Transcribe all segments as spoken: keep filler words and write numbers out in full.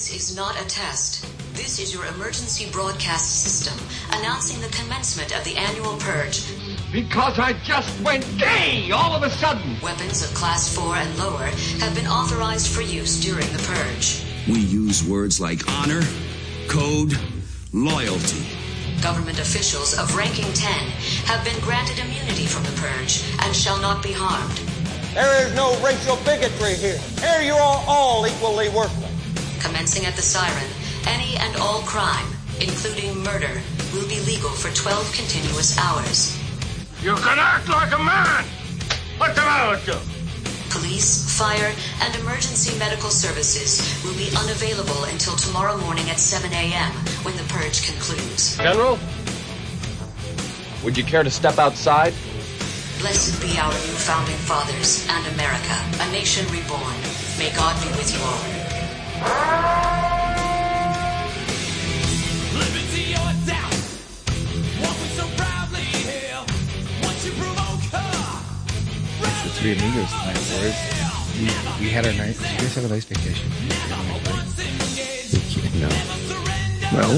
This is not a test. This is your emergency broadcast system announcing the commencement of the annual purge. Because I just went gay all of a sudden. Weapons of class four and lower have been authorized for use during the purge. We use words like honor, code, loyalty. Government officials of ranking ten have been granted immunity from the purge and shall not be harmed. There is no racial bigotry here. Here you are all equally worthless. Commencing at the siren, any and all crime, including murder, will be legal for twelve continuous hours. You can act like a man! What's the matter with you? Police, fire, and emergency medical services will be unavailable until tomorrow morning at seven a.m. when the purge concludes. General, would you care to step outside? Blessed be our new founding fathers and America, a nation reborn. May God be with you all. Liberty or doubt? What we so proudly hear? What you provoke her? It's the Three Amigos tonight, boys. We, we had our nice. Did you guys have a nice vacation? No. Well,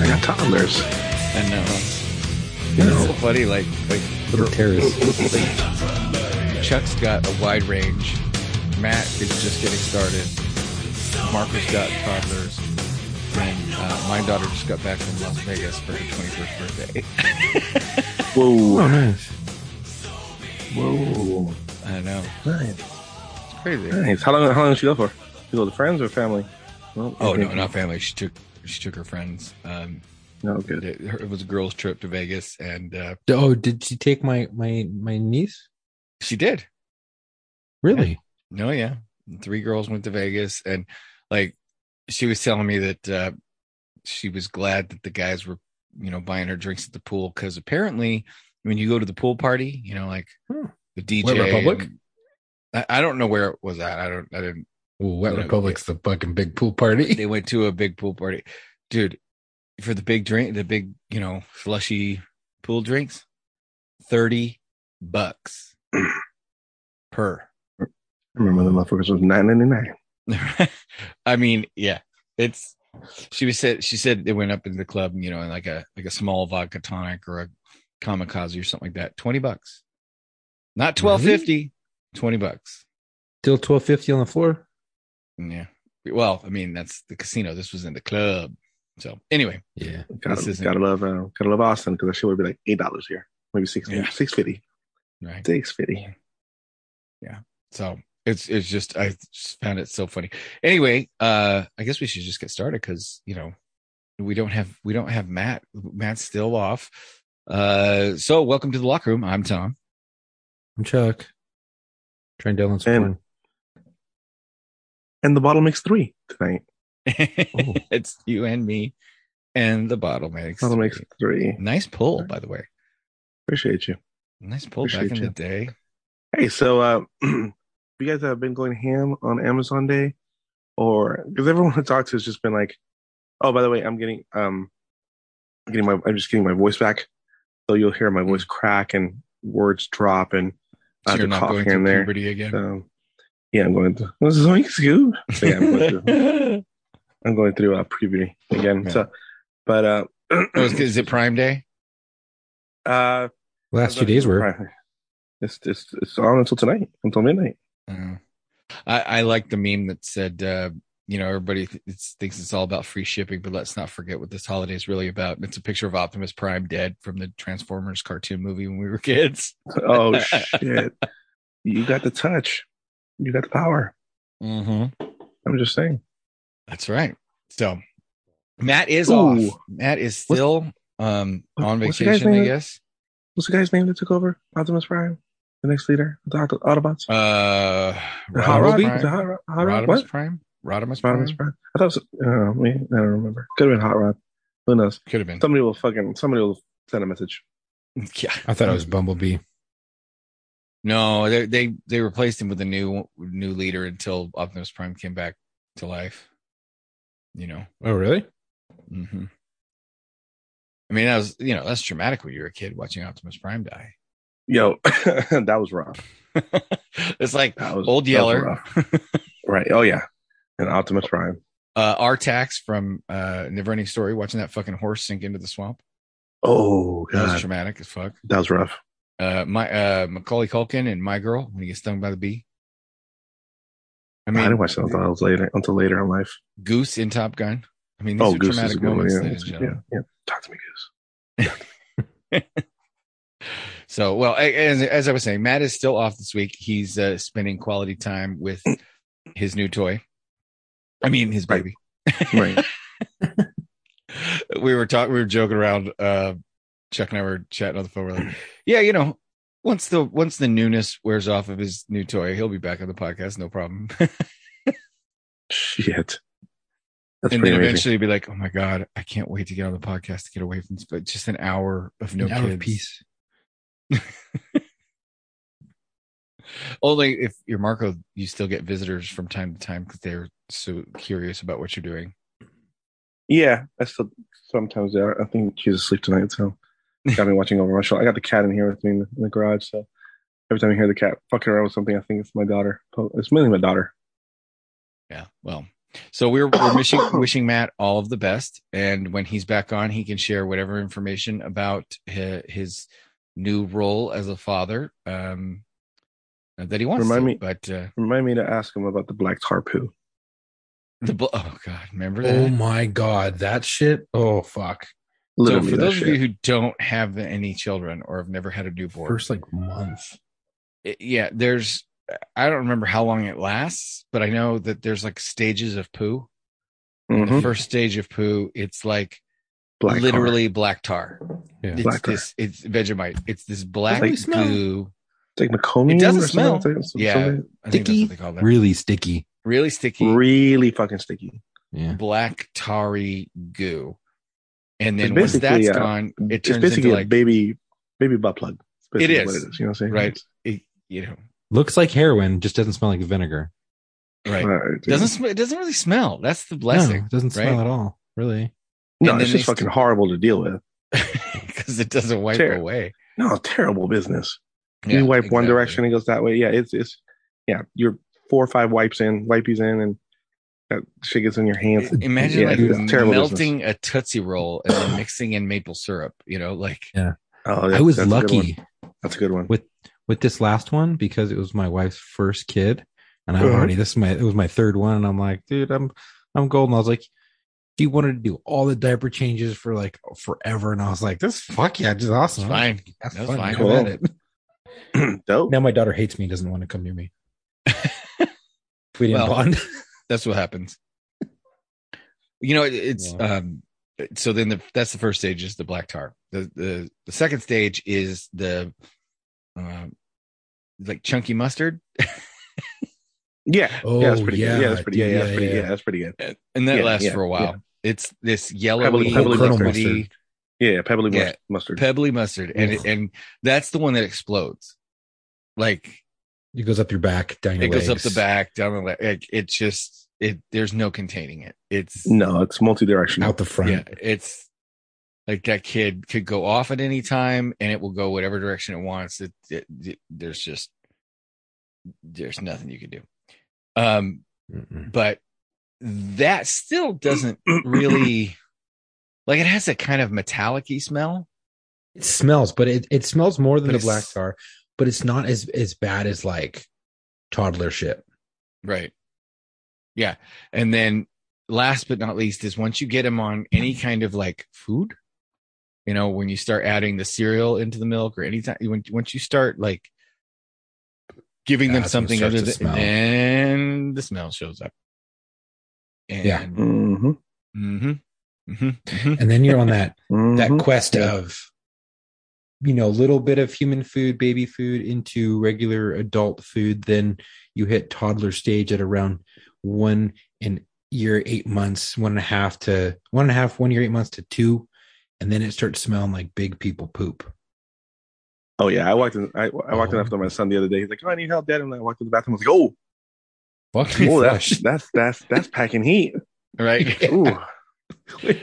I got toddlers. I know. You know, it's so funny, like, like little terrorists. Like, Chuck's got a wide range. Matt is just getting started. Marcus got toddlers. And uh, my daughter just got back from Las Vegas for her twenty-first birthday. Whoa. Oh, nice. Whoa. I know. Nice. It's crazy. Nice. How long, how long did she go for? Did she go to friends or family? Well, oh, no, not family. She took, she took her friends. Um, No, good. It, it was a girls' trip to Vegas, and uh, oh, did she take my my my niece? She did. Really? Yeah. No, yeah. Three girls went to Vegas, and like she was telling me that uh, she was glad that the guys were, you know, buying her drinks at the pool because apparently when you go to the pool party, you know, like hmm. the D J. Wet Republic. And, I, I don't know where it was at. I don't. I didn't. Well, Wet Republic's the fucking big pool party. They went to a big pool party, dude. For the big drink, the big, you know, slushy pool drinks, thirty bucks per. I remember the motherfuckers was nine ninety-nine. I mean, yeah, it's, she was said, she said they went up in the club, you know, in like a, like a small vodka tonic or a kamikaze or something like that. twenty bucks. Not twelve fifty, really? twenty bucks. Still twelve fifty on the floor? Yeah. Well, I mean, that's the casino. This was in the club. So anyway, yeah, gotta, gotta love, uh, gotta love Austin because that shit would be like eight dollars here, maybe six, yeah. six fifty, right? Six fifty, yeah. So it's it's just I just found it so funny. Anyway, uh, I guess we should just get started because you know we don't have we don't have Matt. Matt's still off. Uh, so welcome to the locker room. I'm Tom. I'm Chuck. Trying Dylan's phone. And the bottle makes three tonight. It's you and me, and the bottle makes bottle makes three. Nice pull, by the way. Appreciate you. Nice pull Appreciate back in you. The day. Hey, so uh, you guys have been going ham on Amazon Day, or because everyone I talked to has just been like, "Oh, by the way, I'm getting um, I'm getting my I'm just getting my voice back." So you'll hear my voice crack and words drop and uh, so you're not going through puberty again. So, yeah, I'm going to. This is like Scoob. So, yeah, I'm going to. I'm going through a preview again. Yeah. So, but uh, oh, is it Prime Day? Uh, last few days were. It's it's it's on until tonight, until midnight. Uh, I I like the meme that said, uh, you know, everybody th- it's, thinks it's all about free shipping, but let's not forget what this holiday is really about. And it's a picture of Optimus Prime dead from the Transformers cartoon movie when we were kids. Oh shit! You got the touch. You got the power. Mm-hmm. I'm just saying. That's right. So Matt is Ooh. off. Matt is still um, on vacation, I guess. What's the guy's name that took over? Optimus Prime? The next leader of the Autobots? Uh, Rodimus Prime? Rodimus Prime? Rodimus Prime? I thought it was, uh, me, I don't remember. Could have been Hot Rod. Who knows? Could have been. Somebody will fucking, somebody will send a message. Yeah. I thought it was Bumblebee. No, they they, they replaced him with a new new leader until Optimus Prime came back to life. You know. Oh, really? Mm-hmm. I mean, that was, you know, that's traumatic when you were a kid watching Optimus Prime die. Yo, that was rough. It's like was, Old Yeller. Right. Oh, yeah. And Optimus Prime. Uh, R-Tax from uh, Neverending Story, watching that fucking horse sink into the swamp. Oh, God. That was traumatic as fuck. That was rough. Uh, my uh, Macaulay Culkin and My Girl, when he gets stung by the bee. I mean, I didn't watch that until later, until later in life. Goose in Top Gun. I mean, these oh, are Goose traumatic moments. One, yeah. Yeah, yeah, talk to me, Goose. Talk to me. So, well, as, as I was saying, Matt is still off this week. He's uh, spending quality time with his new toy. I mean, his baby. Right. Right. we were talking. We were joking around. Uh, Chuck and I were chatting on the phone. We're like, "Yeah, you know, once the once the newness wears off of his new toy, he'll be back on the podcast, no problem." Shit. That's and then amazing. Eventually be like, "Oh my god, I can't wait to get on the podcast to get away from this, but just an hour of no an kids. Hour of peace." Only if you're Marco, you still get visitors from time to time because they're so curious about what you're doing. Yeah, I still sometimes there. I think she's asleep tonight, so got me watching over my shoulder. I got the cat in here with me in the, in the garage, so every time I hear the cat fucking around with something, I think it's my daughter. It's mainly my daughter. Yeah, well, so we're, we're wishing, wishing Matt all of the best, and when he's back on, he can share whatever information about his, his new role as a father. Um, That he wants remind to, me, but uh, remind me to ask him about the black tar poo. The bl- oh god, remember that? Oh my god, that shit! Oh fuck! Literally, so for those shit. of you who don't have any children or have never had a newborn, first like month, it, yeah, there's I don't remember how long it lasts, but I know that there's like stages of poo. Mm-hmm. The first stage of poo, it's like black literally tar. black tar. Yeah. It's black this, tar. It's Vegemite. It's this black it's like goo. Smell. Like meconium. It doesn't smell. Something. Yeah, sticky. Really sticky. Really sticky. Really fucking sticky. Yeah. Black tarry goo. And then once that's uh, gone, it turns it's into a like baby, baby butt plug. It is. What it is. You know what I'm saying? Right. It, you know, looks like heroin, just doesn't smell like vinegar. Right. right doesn't sm- It doesn't really smell. That's the blessing. No, it doesn't right? smell at all. Really. No, and it's just fucking st- horrible to deal with because it doesn't wipe Ter- away. No, terrible business. You yeah, wipe exactly. one direction and it goes that way. Yeah, it's it's yeah. You're four or five wipes in, wipies in, and that shit gets in your hands. Imagine yeah, like melting business. a Tootsie Roll and then mixing in maple syrup. You know, like yeah. Oh, I was lucky. A that's a good one with with this last one because it was my wife's first kid, and I uh-huh. already this is my it was my third one, and I'm like, dude, I'm I'm golden. I was like, she wanted to do all the diaper changes for like forever, and I was like, this fuck yeah, just awesome. Fine, that's fine. That's fine. Cool. Cool. Dope. Now my daughter hates me and doesn't want to come near me. We didn't well, bond. That's what happens. You know, it, it's yeah. um so then the that's the first stage is the black tar. The the, the second stage is the um like chunky mustard. yeah. Oh, yeah, that's pretty yeah. good. Yeah, that's pretty yeah, yeah, yeah, that's pretty, yeah. yeah, that's pretty good. And that yeah, lasts yeah, for a while. Yeah. It's this yellowy kernel mustard. Yeah, pebbly yeah, mustard. Pebbly mustard, and it, and that's the one that explodes. Like it goes up your back, down your it legs. Goes up the back, down the leg. It, it just it. There's no containing it. It's no, it's multi-directional out the front. Yeah, it's like that kid could go off at any time, and it will go whatever direction it wants. It, it, it there's just there's nothing you can do. Um, Mm-mm. But that still doesn't really. Like it has a kind of metallic-y smell. It smells, but it, it smells more than but the black tar, but it's not as, as bad as like toddler shit. Right. Yeah. And then last but not least is once you get them on any kind of like food, you know, when you start adding the cereal into the milk or anytime, when, once you start like giving yeah, them something other than, and the smell shows up. And, yeah. Mm-hmm. Mm-hmm. Mm-hmm. And then you're on that mm-hmm. that quest yeah. of, you know, little bit of human food, baby food into regular adult food. Then you hit toddler stage at around one and year, eight months, one and a half to one and a half, one year, eight months to two. And then it starts smelling like big people poop. Oh, yeah. I walked in. I, I walked oh. in after my son the other day. He's like, oh, I need help, Dad. And I walked in the bathroom. I was like, oh, fuck oh, that's, that's that's that's packing heat. Right. Yeah. Ooh. Dude,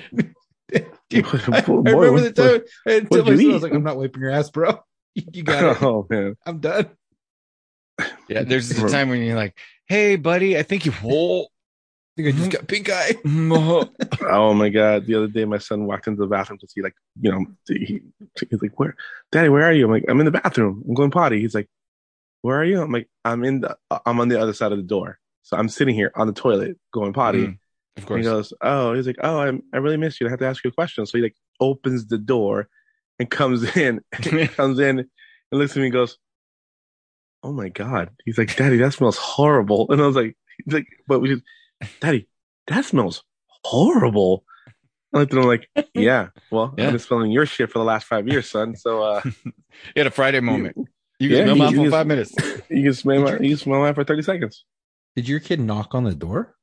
I, I remember the time I had to tell myself, I was like, I'm not wiping your ass, bro. You got it. Oh, man. I'm done. Yeah, there's a time when you're like, hey, buddy, I think you whole I think I just got pink eye. Oh my god! The other day, my son walked into the bathroom because he, like, you know, he, he's like, "Where, Daddy? Where are you?" I'm like, "I'm in the bathroom. I'm going potty." He's like, "Where are you?" I'm like, "I'm in the. I'm on the other side of the door. So I'm sitting here on the toilet going potty." Mm, of course. And he goes, "Oh," he's like, "Oh, I'm, I really missed you. I have to ask you a question." So he like opens the door and comes in, and comes in and looks at me and goes, "Oh my god!" He's like, "Daddy, that smells horrible." And I was like, he's like, "But we just." Daddy, that smells horrible. I looked at him like, yeah, well, yeah. I've been smelling your shit for the last five years, son. So, uh, you had a Friday moment. You, you can yeah, smell mine for five minutes. You can smell mine, you can smell mine for thirty seconds. Did your kid knock on the door?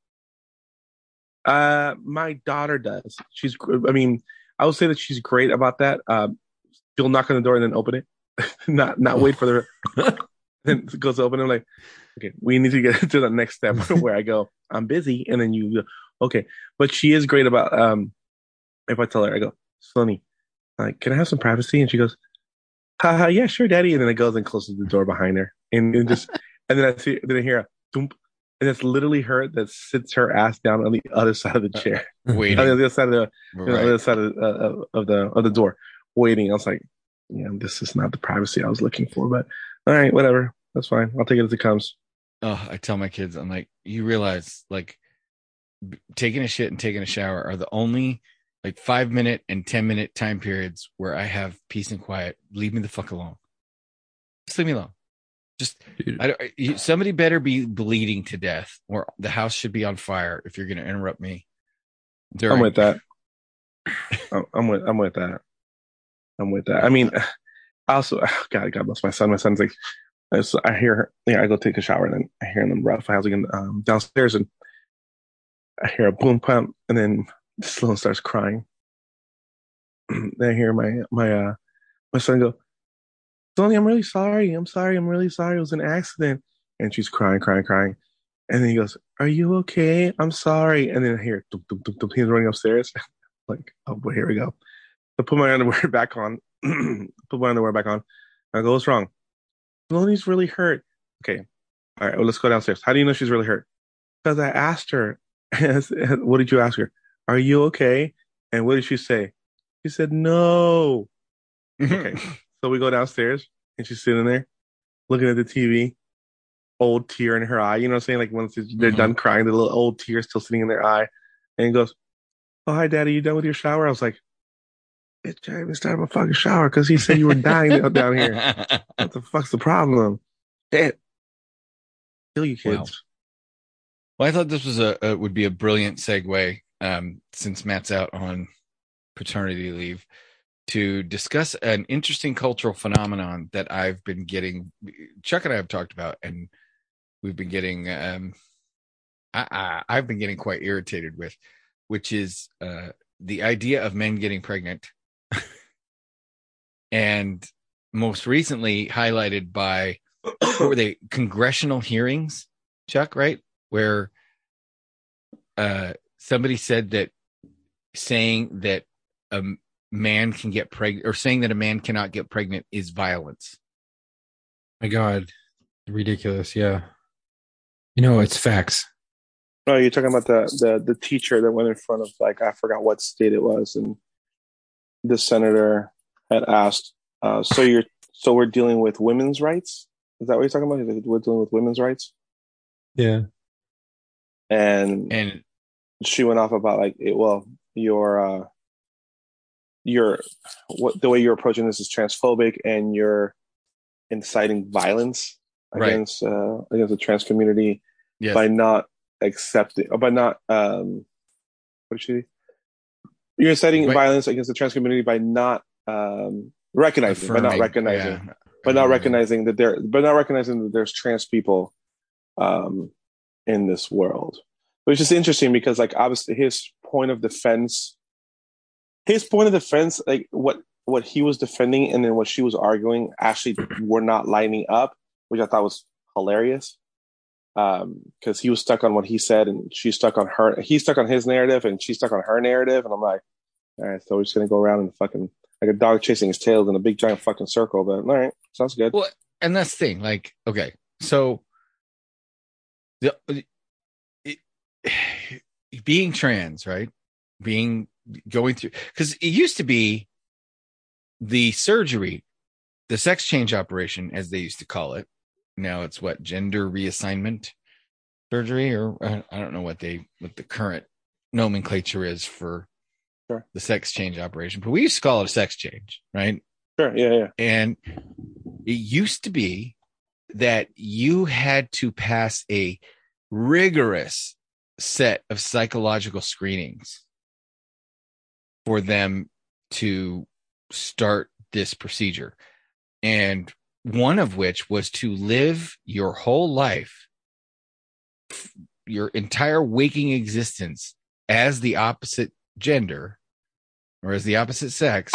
Uh, my daughter does. She's, I mean, I would say that she's great about that. Um, she'll knock on the door and then open it, not, not oh. wait for the. Then it goes open. I'm like, okay, we need to get to the next step where I go, I'm busy. And then you go, okay. But she is great about, um, if I tell her, I go, Sonny, like, can I have some privacy? And she goes, haha, yeah, sure, Daddy. And then it goes and closes the door behind her. And, and just, and then I see, then I hear a thump. And it's literally her that sits her ass down on the other side of the chair. Uh, waiting. On the other side of the, right. the other side of, uh, of the, of the door, waiting. I was like, yeah, this is not the privacy I was looking for, but. All right, whatever. That's fine. I'll take it as it comes. Oh, I tell my kids, I'm like, you realize, like, b- taking a shit and taking a shower are the only, like, five minute and ten minute time periods where I have peace and quiet. Leave me the fuck alone. Just leave me alone. Just I don't, you, somebody better be bleeding to death, or the house should be on fire if you're going to interrupt me. During- I'm with that. I'm with. I'm with that. I'm with that. I mean. Also, oh God, God bless my son. My son's like, I, so I hear her. Yeah, I go take a shower, and then I hear them rough housing um, downstairs, and I hear a boom pump, and then Sloan starts crying. Then I hear my my uh, my son go, "Sonny, I'm really sorry. I'm sorry. I'm really sorry. It was an accident." And she's crying, crying, crying. And then he goes, "Are you okay? I'm sorry." And then I hear dum, dum, dum, dum, he's running upstairs. Like, oh boy, here we go. I put my underwear back on. Put my underwear back on. I go, what's wrong? Lonnie's really hurt. Okay. All right. Well, let's go downstairs. How do you know she's really hurt? Because I asked her. What did you ask her? Are you okay? And what did she say? She said, no. Okay. So we go downstairs and she's sitting there looking at the T V. Old tear in her eye. You know what I'm saying? Like once they're mm-hmm. done crying, the little old tear still sitting in their eye. And he goes, oh, hi, Daddy. You done with your shower? I was like, bitch, I haven't started my fucking shower because he said you were dying down here. What the fuck's the problem? Damn. Kill you kids. Wow. Well, I thought this was a, a would be a brilliant segue um, since Matt's out on paternity leave to discuss an interesting cultural phenomenon that I've been getting. Chuck and I have talked about, and we've been getting. Um, I, I, I've been getting quite irritated with, which is uh, the idea of men getting pregnant. And most recently highlighted by, what were they, congressional hearings, Chuck, right? Where uh, somebody said that saying that a man can get pregnant or saying that a man cannot get pregnant is violence. My God. Ridiculous. Yeah. You know, it's facts. No, you're talking about the, the, the teacher that went in front of, like, I forgot what state it was. And the senator had asked, uh, so you're, so we're dealing with women's rights? Is that what you're talking about? We're dealing with women's rights? Yeah. And, and she went off about, like, it, well, your, uh, your, what, the way you're approaching this is transphobic and you're inciting violence against, right. uh, against the trans community yes. by not, accepted but not um what did she you're inciting Wait. violence against the trans community by not um recognizing Affirming. by not recognizing yeah. but not recognizing that there but not recognizing that there's trans people um in this world, which is interesting because, like, obviously his point of defense his point of defense like what what he was defending and then what she was arguing actually were not lining up, which I thought was hilarious. Um, because he was stuck on what he said, and she stuck on her. He stuck on his narrative, and she stuck on her narrative. And I'm like, all right, so we're just gonna go around and fucking like a dog chasing his tail in a big giant fucking circle. But all right, sounds good. Well, and that's the thing. Like, okay, so the it, being trans, right? Being going through, because it used to be the surgery, the sex change operation, as they used to call it. Now it's what, gender reassignment surgery, or I don't know what they what the current nomenclature is for sure. The sex change operation, but we used to call it a sex change, right? Sure, yeah, yeah. And it used to be that you had to pass a rigorous set of psychological screenings for them to start this procedure, and one of which was to live your whole life, your entire waking existence, as the opposite gender or as the opposite sex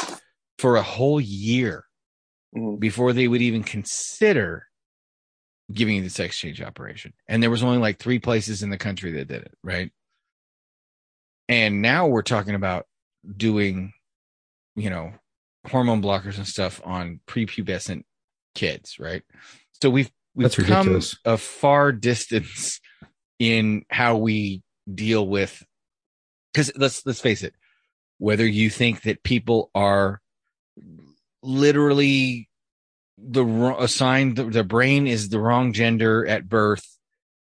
for a whole year mm-hmm. before they would even consider giving you the sex change operation. And there was only like three places in the country that did it, right? And now we're talking about doing, you know, hormone blockers and stuff on prepubescent kids, right? So we've we've That's come ridiculous. A far distance in how we deal with, because let's let's face it, whether you think that people are literally the assigned the, the brain is the wrong gender at birth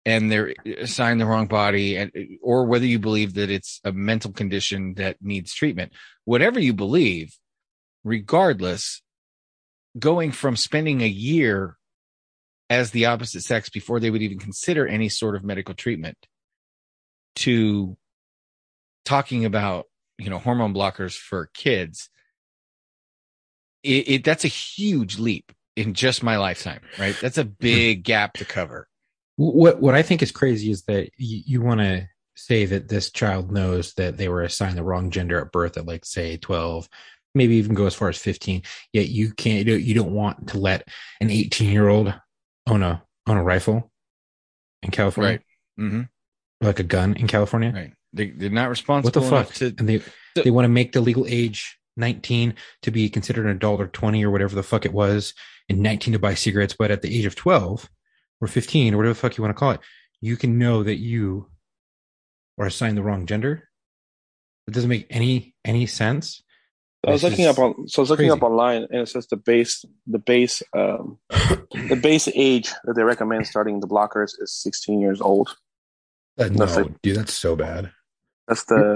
and they're assigned the wrong body, and or whether you believe that it's a mental condition that needs treatment, whatever you believe, regardless, going from spending a year as the opposite sex before they would even consider any sort of medical treatment to talking about, you know, hormone blockers for kids, it, it that's a huge leap in just my lifetime, right? That's a big gap to cover. What what I think is crazy is that you, you want to say that this child knows that they were assigned the wrong gender at birth at, like, say, twelve, maybe even go as far as fifteen. Yet you can't, you don't want to let an eighteen year old own a, own a rifle in California, right? Mm-hmm. Like a gun in California, right? They, they're not responsible. What the fuck? To, and they, so, they want to make the legal age nineteen to be considered an adult, or twenty or whatever the fuck it was, and nineteen to buy cigarettes. But at the age of twelve or fifteen or whatever the fuck you want to call it, you can know that you are assigned the wrong gender. It doesn't make any, any sense. I was this looking up on so I was looking crazy. up online, and it says the base the base um, the base age that they recommend starting the blockers is sixteen years old. Uh, no, that's like, dude, that's so bad. That's the you're,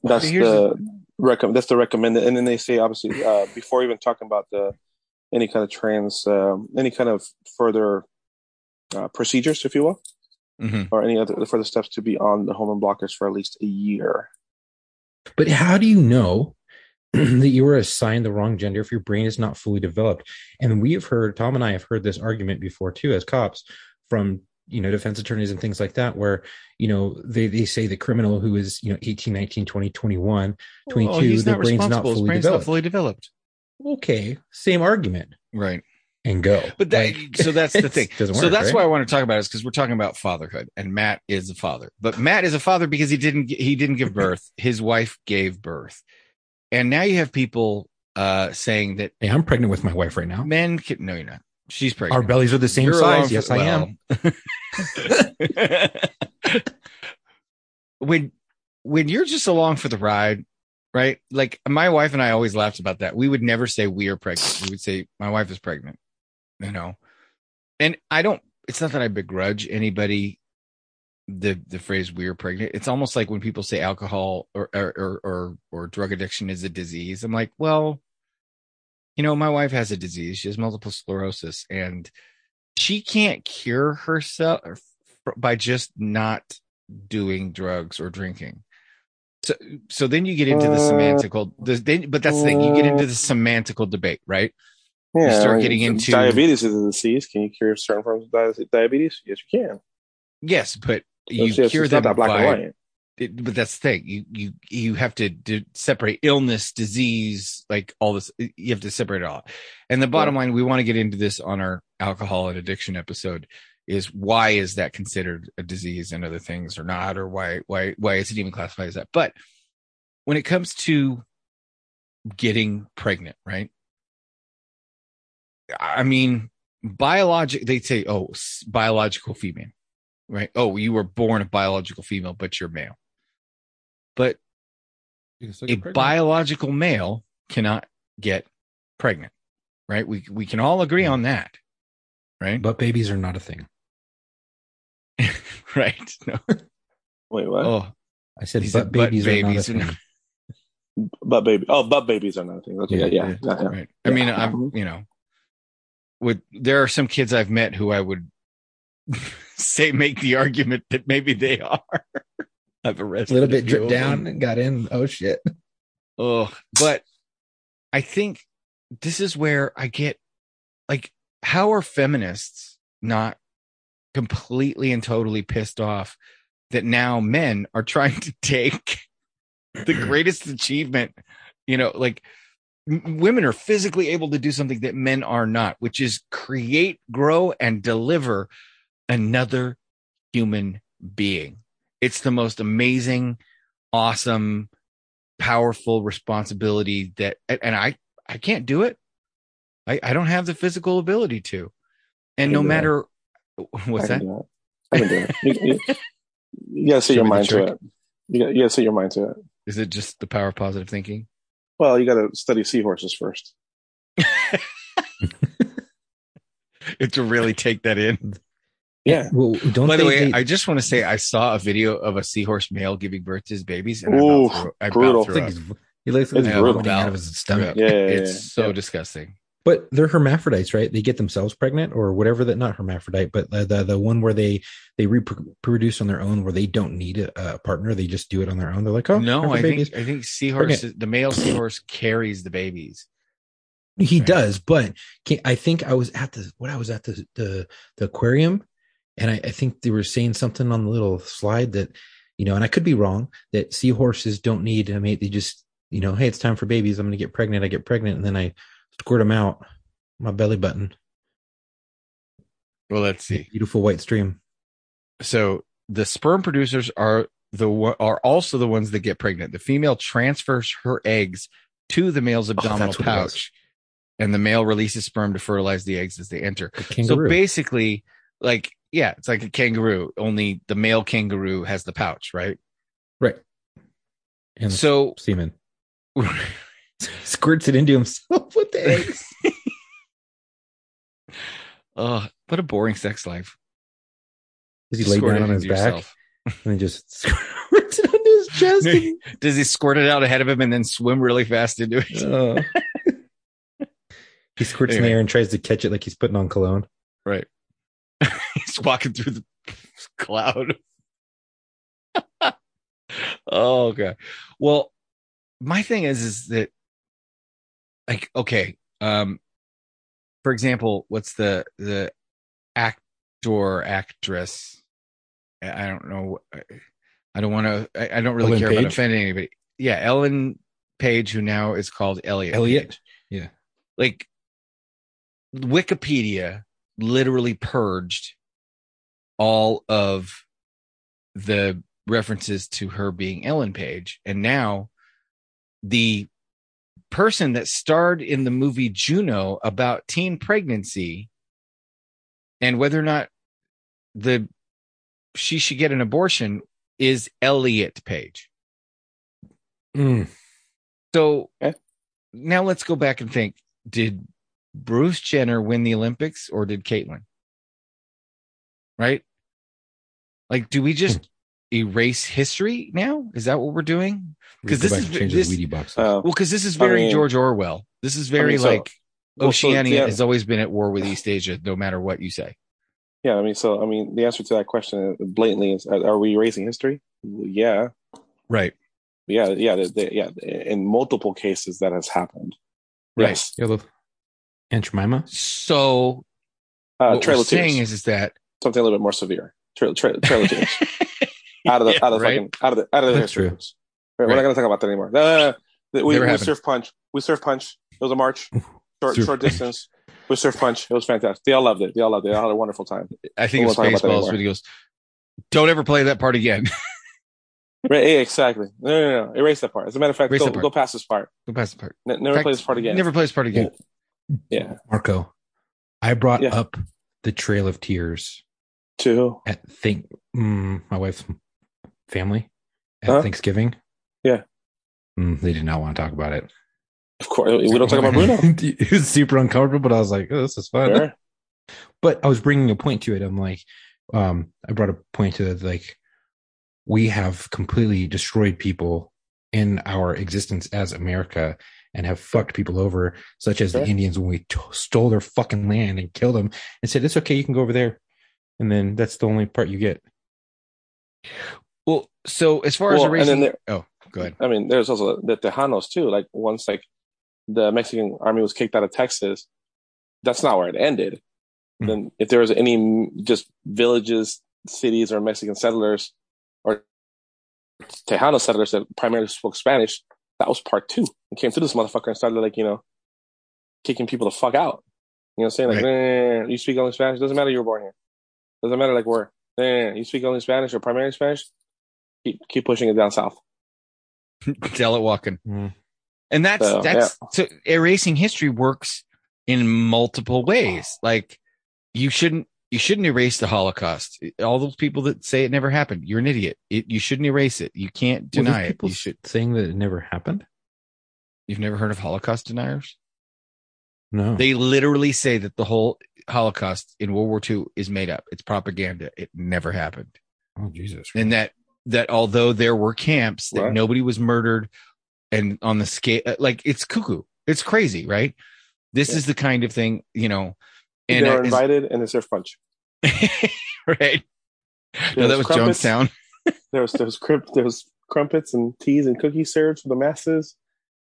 you're, that's the, the recommend that's the recommended, and then they say obviously uh, before even talking about the any kind of trans um, any kind of further uh, procedures, if you will, mm-hmm. or any other further steps, to be on the hormone blockers for at least a year. But how do you know that you were assigned the wrong gender if your brain is not fully developed? And we have heard, Tom and I have heard this argument before too, as cops, from, you know, defense attorneys and things like that, where, you know, they, they say the criminal who is, you know, eighteen, nineteen, twenty, twenty-one, twenty-two, well, oh, their brain's not fully, brain's not fully developed. Okay. Same argument. Right. And go. But that, like, so that's the thing. Work, so that's right? Why I want to talk about is because we're talking about fatherhood, and Matt is a father. But Matt is a father because he didn't he didn't give birth. His wife gave birth, and now you have people uh, saying that, "Hey, I'm pregnant with my wife right now." Men, can, no, you're not. She's pregnant. Our bellies are the same you're size. Yes, for, I well. am. when when you're just along for the ride. Right. Like, my wife and I always laughed about that. We would never say we are pregnant. We would say my wife is pregnant, you know, and I don't, it's not that I begrudge anybody the the phrase we are pregnant. It's almost like when people say alcohol or, or, or, or, or drug addiction is a disease. I'm like, well, you know, my wife has a disease. She has multiple sclerosis, and she can't cure herself by just not doing drugs or drinking. So, so then you get into the semantical, the, then, but that's the thing, you get into the semantical debate, right? Yeah, you start getting into diabetes is a disease. Can you cure certain forms of diabetes? Yes, you can. Yes, but you so, cure so them that black by, and white. It, but that's the thing, you you you have to d- separate illness, disease, like all this. You have to separate it all. And the bottom yeah. line, we want to get into this on our alcohol and addiction episode. Is why is that considered a disease and other things or not, or why why why is it even classified as that? But when it comes to getting pregnant, right? I mean, biologic. They say, oh, biological female, right? Oh, you were born a biological female, but you're male. But a biological male cannot get pregnant, right? We we can all agree on that, right? But babies are not a thing. Right. No. Wait, what? Oh, I said, said but babies, but are babies not a thing. Not... But baby, oh, but babies are not a thing. Okay, yeah, yeah. yeah. yeah. Right. I yeah. mean, I'm, you know, would there are some kids I've met who I would say make the argument that maybe they are. I've arrested a little bit, dripped down and got in. Oh shit. Oh, but I think this is where I get, like, how are feminists not completely and totally pissed off that now men are trying to take the greatest achievement, you know, like m- women are physically able to do something that men are not, which is create, grow, and deliver another human being. It's the most amazing, awesome, powerful responsibility that, and I, I can't do it. I, I don't have the physical ability to. And no matter what's that, I can do it. You, you, you gotta set your mind to it. You gotta, you gotta set your mind to it. Is it just the power of positive thinking? Well, you gotta study seahorses first. It's to really take that in. Yeah. Well, don't By the way, they... I just want to say I saw a video of a seahorse male giving birth to his babies, and Ooh, I brutal. Through I think it's, he looks like vomiting out of his stomach. Yeah, yeah, yeah, it's yeah. so yeah. disgusting. But they're hermaphrodites, right? They get themselves pregnant or whatever. That not hermaphrodite, but the the, the one where they they reproduce on their own, where they don't need a, a partner. They just do it on their own. They're like, oh no, I think I think seahorse, the male seahorse carries the babies. He right. does, but can, I think I was at the what I was at the the, the aquarium. And I, I think they were saying something on the little slide that, you know, and I could be wrong, that seahorses don't need a mate. They just, you know, hey, it's time for babies. I'm going to get pregnant. I get pregnant. And then I squirt them out my belly button. Well, let's see. Beautiful white stream. So the sperm producers are the are also the ones that get pregnant. The female transfers her eggs to the male's abdominal oh, pouch. And the male releases sperm to fertilize the eggs as they enter. So basically, like... Yeah, it's like a kangaroo, only the male kangaroo has the pouch, right? Right. And so semen squirts it into himself with the eggs. Oh, what a boring sex life. Does he lay down on his back and just squirts it on his chest? And... Does he squirt it out ahead of him and then swim really fast into it? Uh, he squirts anyway. in the air and tries to catch it like he's putting on cologne. Right. He's walking through the cloud. Oh, God. Well, my thing is, is that, like, okay. Um, for example, what's the, the actor, actress? I don't know. I don't want to, I, I don't really Ellen care Page? About offending anybody. Yeah. Ellen Page, who now is called Elliot. Elliot. Page. Yeah. Like, Wikipedia literally purged all of the references to her being Ellen Page, and now the person that starred in the movie Juno about teen pregnancy and whether or not the she should get an abortion is Elliot Page. Mm. So now let's go back and think: did Bruce Jenner win the Olympics or did Caitlyn? Right? Like, do we just erase history now? Is that what we're doing? Because this is this, this, uh, well, because this is very I mean, George Orwell. This is very I mean, so, like Oceania well, so, yeah. has always been at war with East Asia, no matter what you say. Yeah, I mean, so I mean, the answer to that question blatantly is: Are we erasing history? Yeah. Right. Yeah, yeah, they, they, yeah. In multiple cases, that has happened. Right. Yes. Yeah, look. And Jemima. So, uh, what Trail we're of saying tears. is, is that something a little bit more severe. Trail, trail, trail of tears. Out of the, yeah, out of the right? fucking, out of the, out of the history. Right, right. We're not going to talk about that anymore. No, no, no. We, we surf punch. We surf punch. It was a march, short, surf short punch. distance. We surf punch. It was fantastic. They all loved it. They all loved it. They all had a wonderful time. I think it's Spaceballs when he goes, "Don't ever play that part again." Right, yeah, exactly. No, no, no, no. Erase that part. As a matter of fact, go, go past this part. Go past the part. Ne- never fact, play this part again. Never play this part again. Yeah. Marco, I brought yeah. up the Trail of Tears To who? At think mm, my wife's family at huh? Thanksgiving. Yeah. Mm, they did not want to talk about it. Of course, we don't talk about Bruno. It was super uncomfortable, but I was like, oh, this is fun. Sure. But I was bringing a point to it. I'm like, um, I brought a point to it, like, we have completely destroyed people in our existence as America and have fucked people over, such as sure. the Indians when we t- stole their fucking land and killed them and said, it's okay, you can go over there. And then that's the only part you get. Well, so as far well, as... Raising, and then there, oh, go ahead. I mean, there's also the Tejanos, too. Like, once, like, the Mexican army was kicked out of Texas, that's not where it ended. Mm-hmm. Then if there was any just villages, cities, or Mexican settlers, or Tejano settlers that primarily spoke Spanish, that was part two. And came through this motherfucker and started, like, you know, kicking people the fuck out. You know what I'm saying? Like, right. eh, you speak only Spanish? Doesn't matter you were born here. Doesn't matter, like, where. Eh, you speak only Spanish or primarily Spanish? Keep, keep pushing it down south. Tell it walking. Mm-hmm. And that's, so, that's, yeah. so erasing history works in multiple ways. Like, you shouldn't, you shouldn't erase the Holocaust. All those people that say it never happened, you're an idiot. It, you shouldn't erase it. You can't deny well, it. You should saying that it never happened. You've never heard of Holocaust deniers? No. They literally say that the whole Holocaust in World War Two is made up. It's propaganda. It never happened. Oh, Jesus. And that, that although there were camps, that right. nobody was murdered. And on the scale, like, it's cuckoo. It's crazy, right? This yeah. is the kind of thing, you know. And they're uh, invited, and it's their punch. Right. There no, that was crumpets. Jonestown. there was there was, crimp, there was crumpets and teas and cookies served for the masses,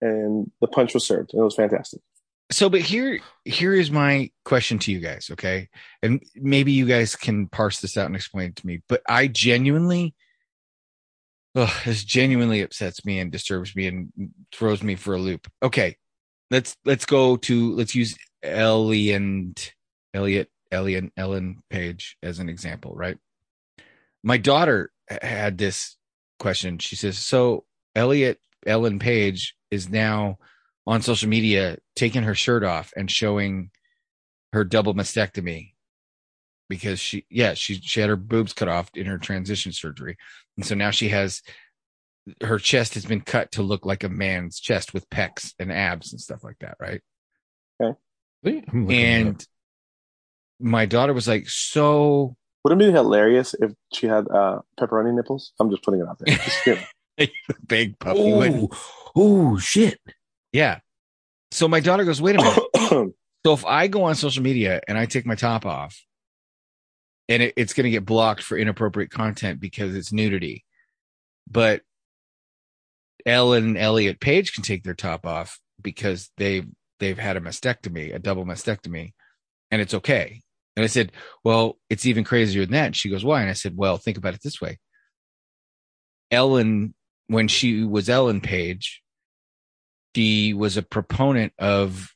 and the punch was served. And it was fantastic. So, but here, here is my question to you guys, okay? And maybe you guys can parse this out and explain it to me. But I genuinely... Ugh, this genuinely upsets me and disturbs me and throws me for a loop. Okay, let's let's go to let's use Ellie and Elliot, Ellie and Ellen Page as an example, right? My daughter had this question. She says, "So Elliot Ellen Page is now on social media taking her shirt off and showing her double mastectomy." Because she, yeah, she she had her boobs cut off in her transition surgery. And so now she has, her chest has been cut to look like a man's chest with pecs and abs and stuff like that, right? Okay. And my daughter was like, so... Wouldn't it be hilarious if she had uh, pepperoni nipples? I'm just putting it out there. Big puffy one. Oh, shit. Yeah. So my daughter goes, wait a minute. So if I go on social media and I take my top off, and it, it's going to get blocked for inappropriate content because it's nudity. But Ellen and Elliot Page can take their top off because they've, they've had a mastectomy, a double mastectomy, and it's okay. And I said, well, it's even crazier than that. And she goes, why? And I said, well, think about it this way. Ellen, when she was Ellen Page, she was a proponent of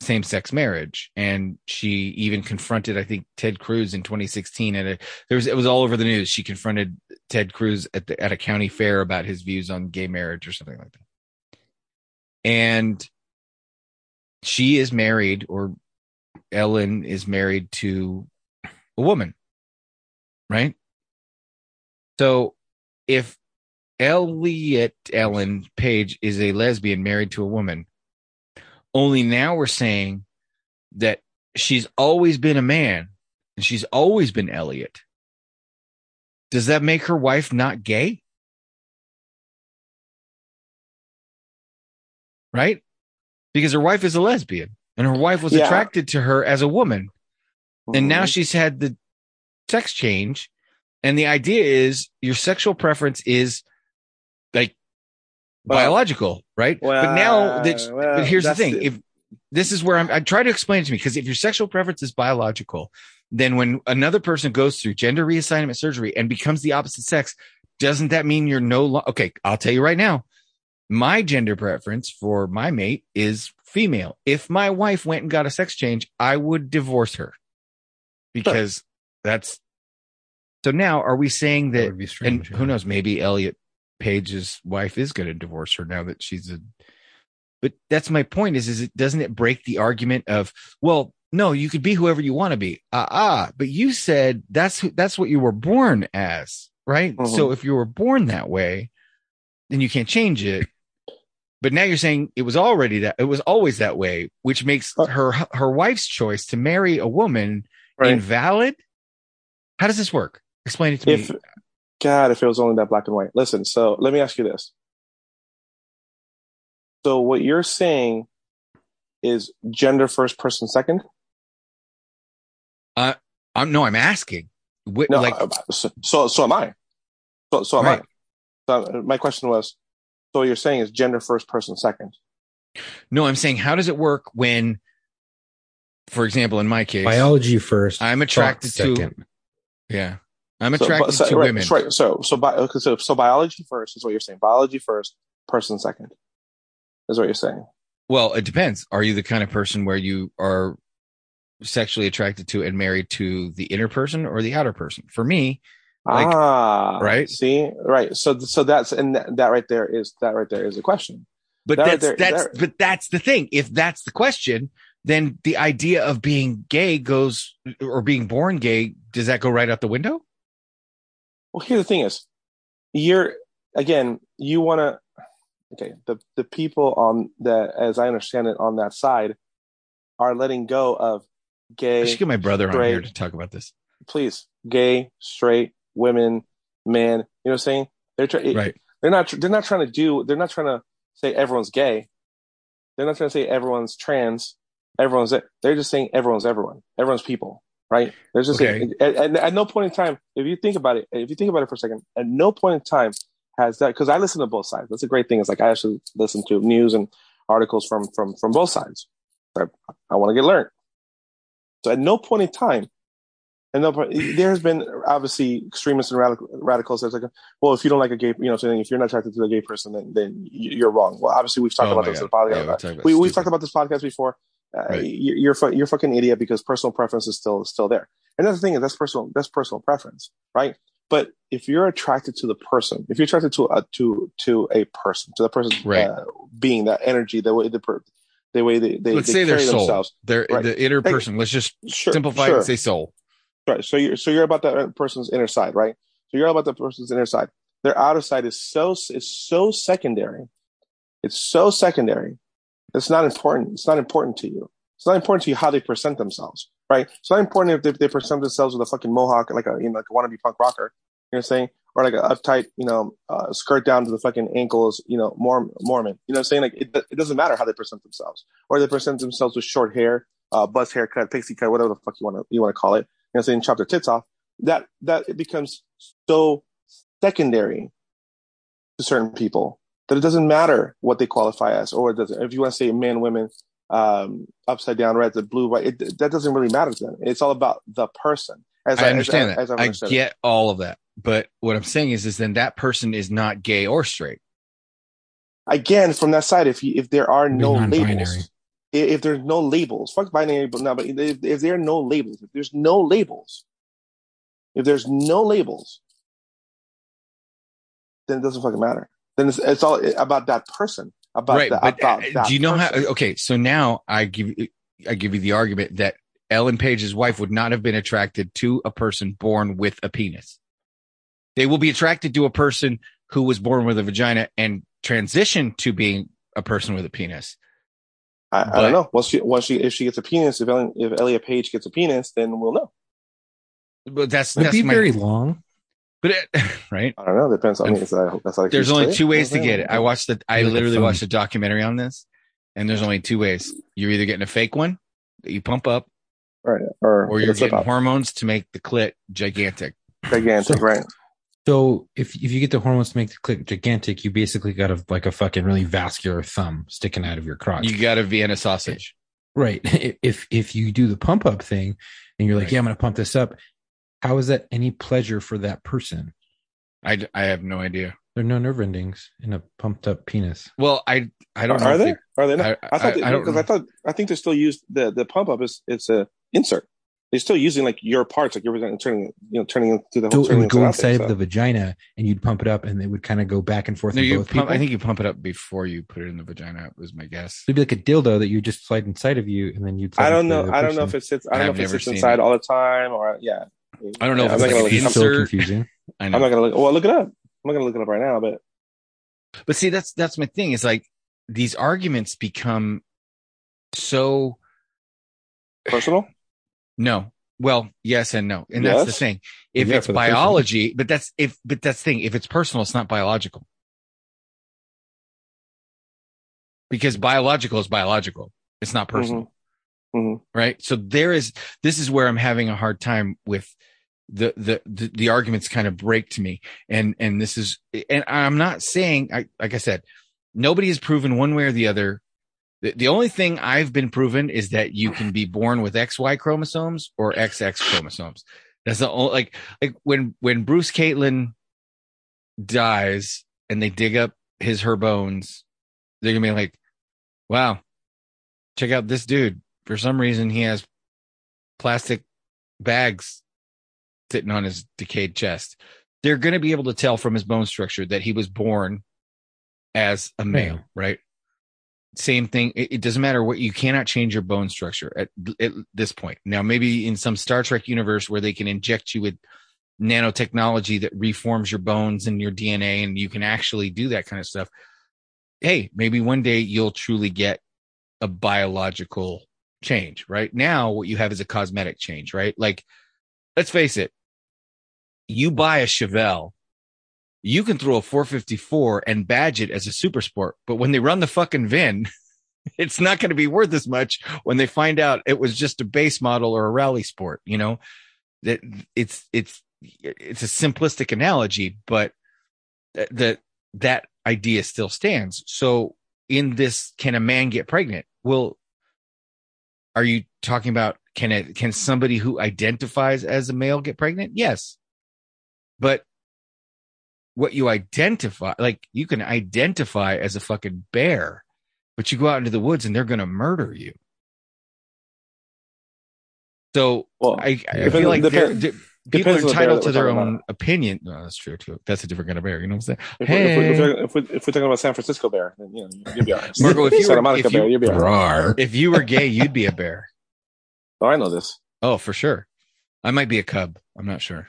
same-sex marriage, and she even confronted I think Ted Cruz in twenty sixteen at a, there was it was all over the news. She confronted Ted Cruz at the, at a county fair about his views on gay marriage or something like that. And she is married, or Ellen is married to a woman, right? So if Elliot Ellen Page is a lesbian married to a woman, only now we're saying that she's always been a man and she's always been Elliot. Does that make her wife not gay? Right? Because her wife is a lesbian and her wife was yeah. attracted to her as a woman. Mm-hmm. And now she's had the sex change. And the idea is your sexual preference is like biological, right? Well, but now that well, but here's the thing. It. If this is where I'm I try to explain it to me, because if your sexual preference is biological, then when another person goes through gender reassignment surgery and becomes the opposite sex, doesn't that mean you're no longer okay? I'll tell you right now, my gender preference for my mate is female. If my wife went and got a sex change, I would divorce her because sure. that's so now are we saying that, that strange, and yeah. who knows, maybe Elliot Paige's wife is going to divorce her now that she's a, but that's my point is, is it doesn't it break the argument of, well, no, you could be whoever you want to be. Uh, uh, but you said that's who, that's what you were born as, right? Mm-hmm. So if you were born that way, then you can't change it. But now you're saying it was already that it was always that way, which makes her her wife's choice to marry a woman right. invalid. How does this work? Explain it to if, me. God, if it was only that black and white. Listen, so let me ask you this. So what you're saying is gender first, person second? Uh, I'm no, I'm asking. What, no, like, so so am I. So so am right. I. So my question was, so what you're saying is gender first, person second? No, I'm saying how does it work when, for example, in my case, biology first. I'm attracted to. Second. Yeah, I'm attracted so, so, to right, women. Right. So so, bi- so so biology first is what you're saying. Biology first, person second is what you're saying. Well, it depends. Are you the kind of person where you are sexually attracted to and married to the inner person or the outer person? For me, like, ah, right. See, right. So, so that's and that, that right there is that right there is a question. But that that's right there, that's that, but that's the thing. If that's the question, then the idea of being gay goes or being born gay. Does that go right out the window? Well, here's the thing: is you're again, you want to. Okay, the, the people on that, as I understand it, on that side are letting go of gay. I should get my brother straight, on here to talk about this. Please, gay, straight, women, men. You know what I'm saying? They're tra- right. They're not. They're not trying to do. They're not trying to say everyone's gay. They're not trying to say everyone's trans. Everyone's. They're just saying everyone's everyone. Everyone's people. Right? They're just. Okay. Saying, at, at, at no point in time, if you think about it, if you think about it for a second, at no point in time. Has that because I listen to both sides. That's a great thing. It's like I actually listen to news and articles from from from both sides. I, I want to get learned. So at no point in time, and no point there has been obviously extremists and radical, radicals. That's like, well, if you don't like a gay, you know, saying if you're not attracted to a gay person, then then you're wrong. Well, obviously we've talked oh about this in the podcast. Yeah, we've we, we've talked about this podcast before. Uh, right. You're you're fucking idiot because personal preference is still still there. And that's the thing is that's personal that's personal preference, right? But if you're attracted to the person, if you're attracted to a to to a person, to the person right. uh, being that energy, the way the per, the way they they, let's they say carry their soul. Themselves, their right. the inner person. Let's just sure, simplify sure. it and say soul. Right. So you're so you're about that person's inner side, right? So you're all about the person's inner side. Their outer side is so is so secondary. It's so secondary. It's not important. It's not important to you. It's not important to you how they present themselves. Right. It's not important if they, if they present themselves with a fucking mohawk, like a you know, like a wannabe punk rocker, you know what I'm saying, or like an uptight, you know, uh, skirt down to the fucking ankles, you know, Mormon, Mormon. You know what I'm saying? Like it, it doesn't matter how they present themselves, or they present themselves with short hair, uh, buzz haircut, pixie cut, whatever the fuck you want to you want to call it. You know what I'm saying? Chop their tits off. That that it becomes so secondary to certain people that it doesn't matter what they qualify as, or it doesn't. If you want to say men, women. Um, upside down, red, the blue, white. It, that doesn't really matter to them. It's all about the person. As I, I understand as, that. As I get it. All of that. But what I'm saying is, is then that person is not gay or straight. Again, from that side, if you, if there are no labels, if, if there's no labels, fuck binary, but no, but if, if there are no labels, if there's no labels, if there's no labels, then it doesn't fucking matter. Then it's, it's all about that person. About right, that, but about that do you know person. How? Okay, so now I give I give you the argument that Ellen Page's wife would not have been attracted to a person born with a penis. They will be attracted to a person who was born with a vagina and transitioned to being a person with a penis. I, but, I don't know. Once she, once she, if she gets a penis, if Ellen, if Elliot Page gets a penis, then we'll know. But that's it'd be my, very long. But it, right, I don't know. Depends on I mean, I hope that's like there's only two ways to get it. I watched the. I literally watched a documentary on this, and there's only two ways. You're either getting a fake one that you pump up, right, or, or you're getting hormones to make the clit gigantic. Gigantic, so, right? So if if you get the hormones to make the clit gigantic, you basically got a like a fucking really vascular thumb sticking out of your crotch. You got a Vienna sausage, right? If if you do the pump up thing, and you're like, right. yeah, I'm gonna pump this up. How is that any pleasure for that person? I, I have no idea. There are no nerve endings in a pumped up penis. Well, I I don't. Are, know are they? Are they not? I, I, I thought because I, I thought I think they're still used. The, the pump up is it's a insert. they're still using like your parts, like you're turning, you know, turning into the whole. So it would go inside so. the vagina, and you'd pump it up, and it would kind of go back and forth. No, you both pump, I think you pump it up before you put it in the vagina. Was my guess. It'd be like a dildo that you just slide inside of you, and then you. I don't know. I don't know if it sits. I don't I've know if it sits inside it. all the time, or yeah. I don't know. Yeah, if I'm it's not like gonna look, so confusing. I know. I'm not gonna look. Well, look it up. I'm not gonna look it up right now, but. But see, that's that's my thing. It's like these arguments become so personal. No. Well, yes and no. And yes. That's the thing. If yeah, it's biology, person. but that's if but that's the thing. If it's personal, it's not biological. Because biological is biological. It's not personal. Mm-hmm. Mm-hmm. Right? So there is this is where I'm having a hard time with the the the, the arguments kind of break to me. And and this is and I'm not saying I like I said, nobody has proven one way or the other. The only thing I've been proven is that you can be born with X Y chromosomes or X X chromosomes. That's the only, like, like when, when Bruce Caitlyn dies and they dig up his, her bones, they're going to be like, wow, check out this dude. For some reason, he has plastic bags sitting on his decayed chest. They're going to be able to tell from his bone structure that he was born as a male, yeah. right? Same thing. It, it doesn't matter what you cannot change your bone structure at, at this point. Now, maybe in some Star Trek universe where they can inject you with nanotechnology that reforms your bones and your D N A, and you can actually do that kind of stuff. Hey, maybe one day you'll truly get a biological change. Right now, what you have is a cosmetic change, right? Like, let's face it, you buy a Chevelle. You can throw a four fifty-four and badge it as a super sport, but when they run the fucking V I N, it's not going to be worth as much when they find out it was just a base model or a rally sport. You know, that it's it's it's a simplistic analogy, but th- that that idea still stands. So, in this, can a man get pregnant? Well, are you talking about can it can somebody who identifies as a male get pregnant? Yes, but what you identify, like you can identify as a fucking bear, but you go out into the woods and they're going to murder you. So well, I, I feel like they're, they're, people are entitled to their own about. opinion. No, that's true too. That's a different kind of bear. You know what I'm saying? If, hey. we're, if, we're, if, we're, if, we're, if we're talking about San Francisco bear, then you know, you'd be honest. Marco, if, you were, if, bear, you, be honest. if you were gay, you'd be a bear. Oh, I know this. Oh, for sure. I might be a cub. I'm not sure.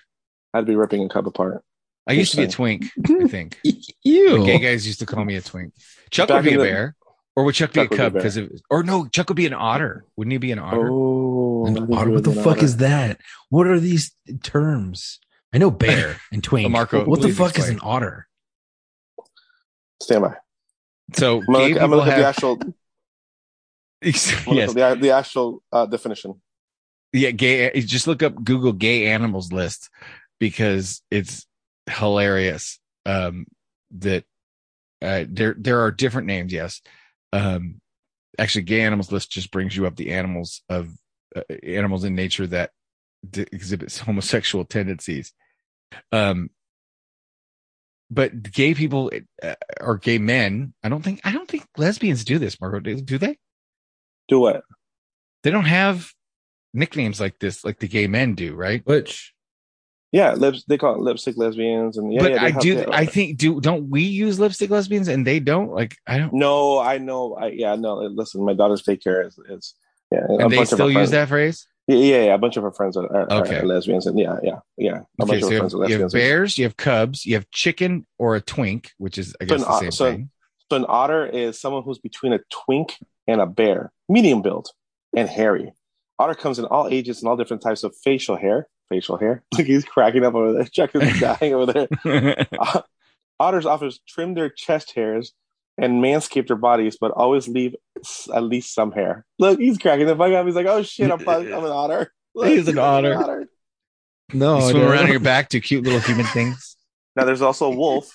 I'd be ripping a cub apart. I used to be a twink, I think. Ew. The gay guys used to call me a twink. Chuck Back would be a the, bear. Or would Chuck, Chuck be a cub? Because Or no, Chuck would be an otter. Wouldn't he be an otter? Oh, an otter. What the fuck otter. is that? What are these terms? I know bear and twink. Marco, what the fuck is an otter? Stand by. So I'm going to look at the actual, yes. the, the actual uh, definition. Yeah, gay. Just look up Google gay animals list because it's hilarious um that uh there there are different names. Yes um actually gay animals list just brings you up the animals of uh, animals in nature that d- exhibits homosexual tendencies, um but gay people uh, or gay men. I don't think I don't think lesbians do this, Marco. Do they do what? They don't have nicknames like this like the gay men do, right? Which Yeah, lips, they call it lipstick lesbians, and yeah, but yeah, I do. That. I think do don't we use lipstick lesbians, and they don't like. I don't. No, I know. I yeah, no. Listen, my daughter's daycare is is yeah. And they still use friends. that phrase. Yeah, yeah, yeah, a bunch of her friends are, are, okay. are lesbians, and yeah, yeah, yeah. A okay, bunch so of her friends are lesbians. You have bears, you have cubs, you have chicken or a twink, which is I guess so an, the same so, thing. So an otter is someone who's between a twink and a bear, medium built and hairy. Otter comes in all ages and all different types of facial hair. Facial hair. Look, he's cracking up over there. Chuck is dying over there. Uh, otters often trim their chest hairs and manscape their bodies, but always leave at least some hair. Look, he's cracking the fuck up. He's like, "Oh shit, I'm, I'm an otter." Look, he's an otter. an otter. No, you swim around on your back, do cute little human things. Now, there's also a wolf.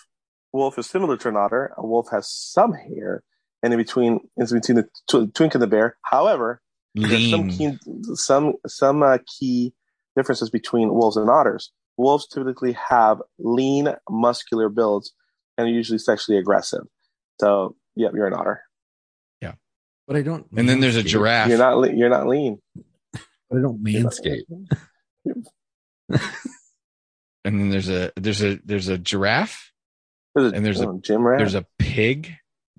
A wolf is similar to an otter. A wolf has some hair, and in between, is between the tw- twink and the bear. However, there's some key, some some uh, key. differences between wolves and otters. Wolves typically have lean, muscular builds and are usually sexually aggressive. So, yep, you're an otter. Yeah, but I don't. And then there's a giraffe. You're not. You're not lean. But I don't manscape. And then there's a there's a there's a giraffe. There's a, and there's oh, a gym rat. There's a pig.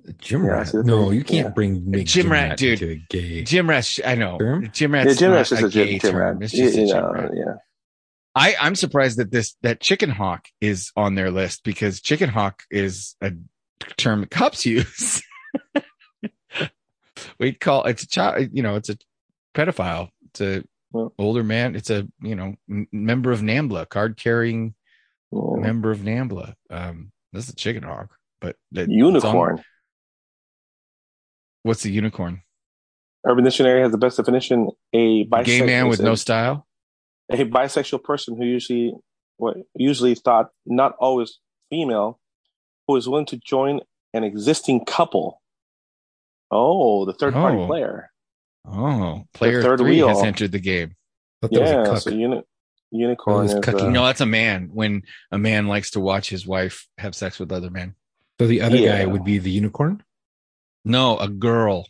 A gym yeah, rat. No, you can't yeah. bring a gym rat, dude. To a gay gym rat. I know. Term? Gym rat's yeah, gym rat's just a gay gym term. Rat. It's just you, a gym know, rat. Yeah. I, I'm surprised that this that chicken hawk is on their list, because chicken hawk is a term cops use. We'd call it's a child, you know, it's a pedophile, it's a well, older man, it's a you know m- member of Nambla, card carrying well, member of Nambla. Um, this is a chicken hawk, but the unicorn. On, what's the unicorn? Urban Dictionary has the best definition: a bisexual gay man with no style. A bisexual person who usually, what usually thought, not always female, who is willing to join an existing couple. Oh, the third party oh. player. Oh, player third three wheel. Has entered the game. But yeah, was a so uni- unicorn was is a... No, that's a man. When a man likes to watch his wife have sex with other men. So the other yeah. guy would be the unicorn? No, a girl.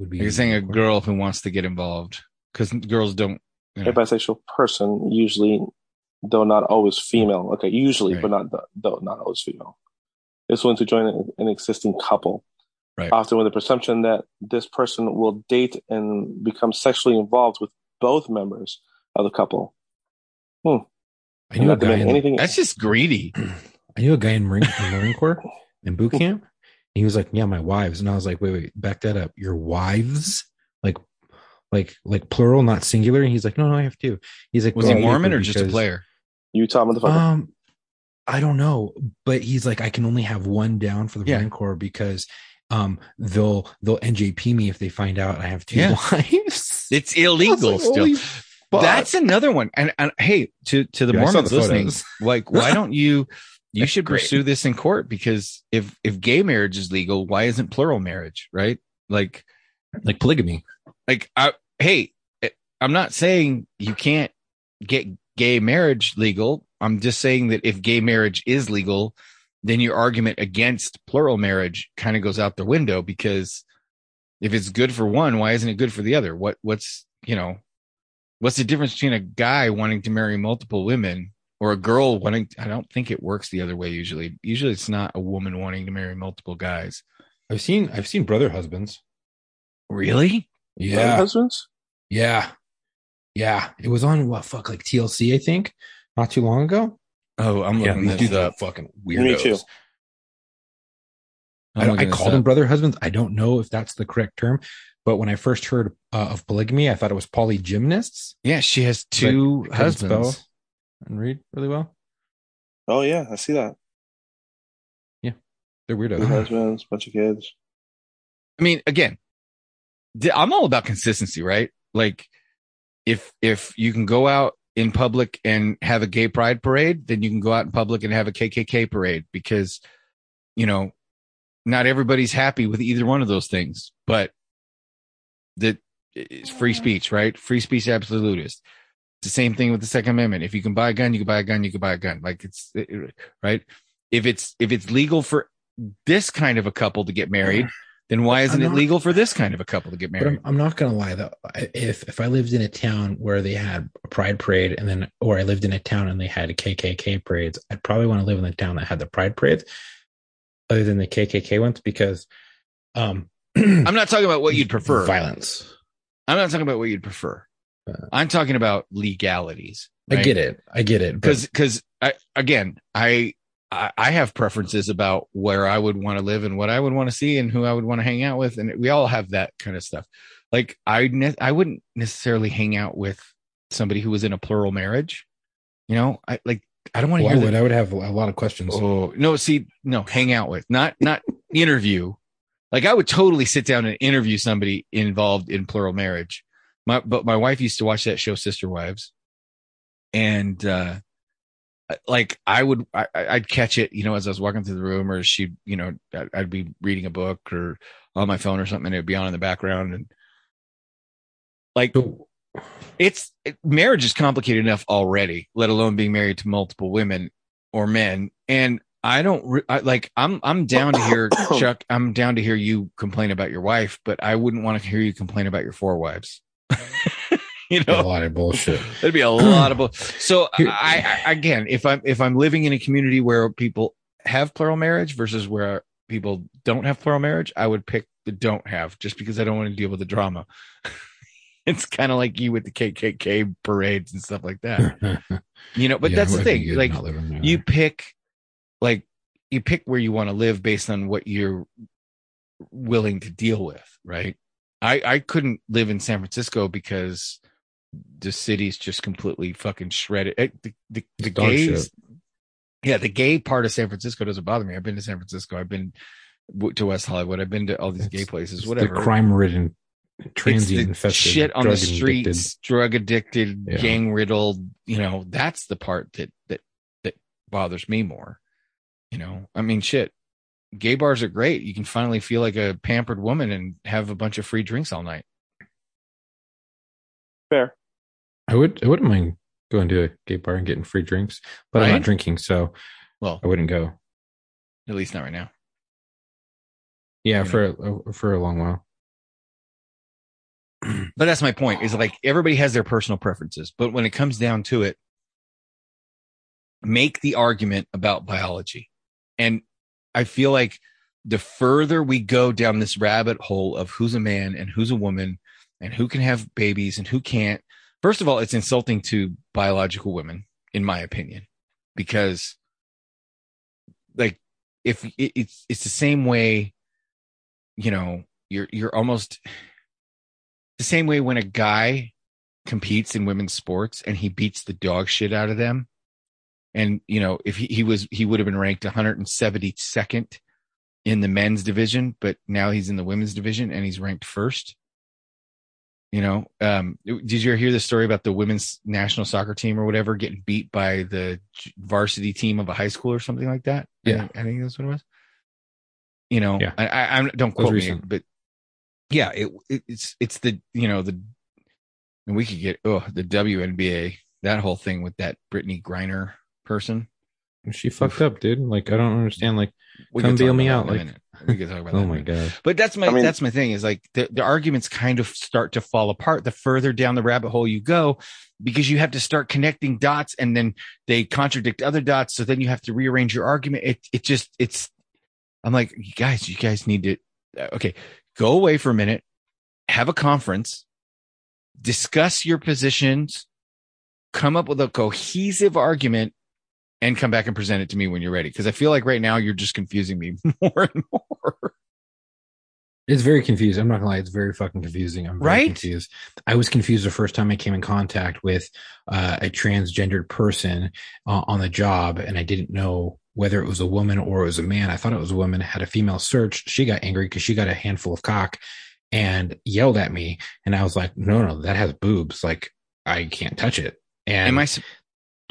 Would be You're saying a girl who wants to get involved. Because girls don't. You know. A bisexual person usually, though not always female. Okay, usually, right. but not though not always female. Is willing to join an existing couple, right. often with the presumption that this person will date and become sexually involved with both members of the couple. Hmm. I knew a guy in, anything. That's just greedy. I knew a guy in Marine, Marine Corps in boot camp, and he was like, "Yeah, my wives," and I was like, "Wait, wait, back that up. Your wives, like." Like, like plural, not singular. And he's like, no, no, I have two. He's like, was he Mormon or just a player? Utah motherfucker. Um, I don't know, but he's like, I can only have one down for the yeah. Marine Corps because um, they'll they'll N J P me if they find out I have two yeah. wives. It's illegal like, still. Fuck. That's another one. And, and hey, to to the yeah, Mormons the listening, like, why don't you? You That's should great. Pursue this in court, because if if gay marriage is legal, why isn't plural marriage? Right? Like, like polygamy. Like I. Hey, I'm not saying you can't get gay marriage legal. I'm just saying that if gay marriage is legal, then your argument against plural marriage kind of goes out the window, because if it's good for one, why isn't it good for the other? What what's, you know, what's the difference between a guy wanting to marry multiple women or a girl wanting to, I don't think it works the other way usually. Usually it's not a woman wanting to marry multiple guys. I've seen I've seen brother husbands. Really? Yeah. Husbands? Yeah. Yeah. It was on what fuck like T L C, I think, not too long ago. Oh, I'm yeah, looking this up. Fucking weirdos. Me too. I, I called them brother husbands. I don't know if that's the correct term, but when I first heard uh, of polygamy, I thought it was polygymnists. Yeah, she has two husbands. And read really well. Oh yeah, I see that. Yeah, they're weirdos. Two husbands, bunch of kids. I mean, again. I'm all about consistency, right? Like, if if you can go out in public and have a gay pride parade, then you can go out in public and have a K K K parade, because, you know, not everybody's happy with either one of those things. But that is free speech, right? Free speech absolutist. It's the same thing with the Second Amendment. If you can buy a gun, you can buy a gun, you can buy a gun. Like, it's right. If it's if it's legal for this kind of a couple to get married. Then why isn't not, it legal for this kind of a couple to get married? But I'm, I'm not going to lie, though. If if I lived in a town where they had a pride parade, and then, or I lived in a town and they had a K K K parades, I'd probably want to live in the town that had the pride parades, other than the K K K ones, because um, I'm not talking about what you'd prefer. Violence. I'm not talking about what you'd prefer. Uh, I'm talking about legalities. Right? I get it. I get it. Because because I again I. I have preferences about where I would want to live and what I would want to see and who I would want to hang out with. And we all have that kind of stuff. Like I, ne- I wouldn't necessarily hang out with somebody who was in a plural marriage. You know, I like, I don't want to well, hear I would, that. I would have a lot of questions. Oh, no, see, no, hang out with, not, not interview. Like I would totally sit down and interview somebody involved in plural marriage. My, but my wife used to watch that show, Sister Wives. And, uh, like I would, I, I'd catch it, you know, as I was walking through the room, or she, you know, I'd be reading a book or on my phone or something, and it'd be on in the background. And like, it's it, marriage is complicated enough already, let alone being married to multiple women or men. And I don't re- I, like I'm I'm down to hear Chuck. I'm down to hear you complain about your wife, but I wouldn't want to hear you complain about your four wives. You know, a lot of bullshit. That'd be a lot of bullshit. So I, I again, if I'm if I'm living in a community where people have plural marriage versus where people don't have plural marriage, I would pick the don't have, just because I don't want to deal with the drama. It's kind of like you with the K K K parades and stuff like that, you know. But yeah, that's the thing. Like you pick, like you pick where you want to live based on what you're willing to deal with, right? I, I couldn't live in San Francisco because the city's just completely fucking shredded. The, the, the gays, yeah, the gay part of San Francisco doesn't bother me. I've been to San Francisco. I've been to West Hollywood. I've been to all these it's, gay places. Whatever. The crime-ridden. Transient it's the shit on the streets, drug addicted, yeah. gang riddled. You know, that's the part that that that bothers me more. You know, I mean, shit. Gay bars are great. You can finally feel like a pampered woman and have a bunch of free drinks all night. Fair. I would. I wouldn't mind going to a gay bar and getting free drinks, but right? I'm not drinking, so well, I wouldn't go. At least not right now. Yeah, you for a, for a long while. But that's my point, is like everybody has their personal preferences, but when it comes down to it, make the argument about biology. And I feel like the further we go down this rabbit hole of who's a man and who's a woman and who can have babies and who can't, first of all, it's insulting to biological women, in my opinion, because like if it, it's, it's the same way, you know, you're, you're almost the same way when a guy competes in women's sports and he beats the dog shit out of them. And, you know, if he, he was, he would have been ranked one hundred seventy-second in the men's division, but now he's in the women's division and he's ranked first. You know, um, did you hear the story about the women's national soccer team or whatever getting beat by the varsity team of a high school or something like that? Yeah. I think, I think that's what it was. You know, yeah. I, I, I don't quote me, but yeah, it, it's it's the, you know, the, and we could get, oh, the W N B A, that whole thing with that Brittany Griner person. She fucked up, dude. Like, I don't understand. Like, we come bail me out. Like, we could talk about that. Oh my God. But that's my, I mean, that's my thing, is like the, the arguments kind of start to fall apart the further down the rabbit hole you go, because you have to start connecting dots and then they contradict other dots. So then you have to rearrange your argument. It, it just, it's, I'm like, you guys, you guys need to, okay. Go away for a minute, have a conference, discuss your positions, come up with a cohesive argument, and come back and present it to me when you're ready. Because I feel like right now you're just confusing me more and more. It's very confusing. I'm not going to lie. It's very fucking confusing. I'm very right? confused. I was confused the first time I came in contact with uh, a transgendered person uh, on the job, and I didn't know whether it was a woman or it was a man. I thought it was a woman, had a female search. She got angry because she got a handful of cock and yelled at me. And I was like, no, no, that has boobs. Like, I can't touch it. And Am I su-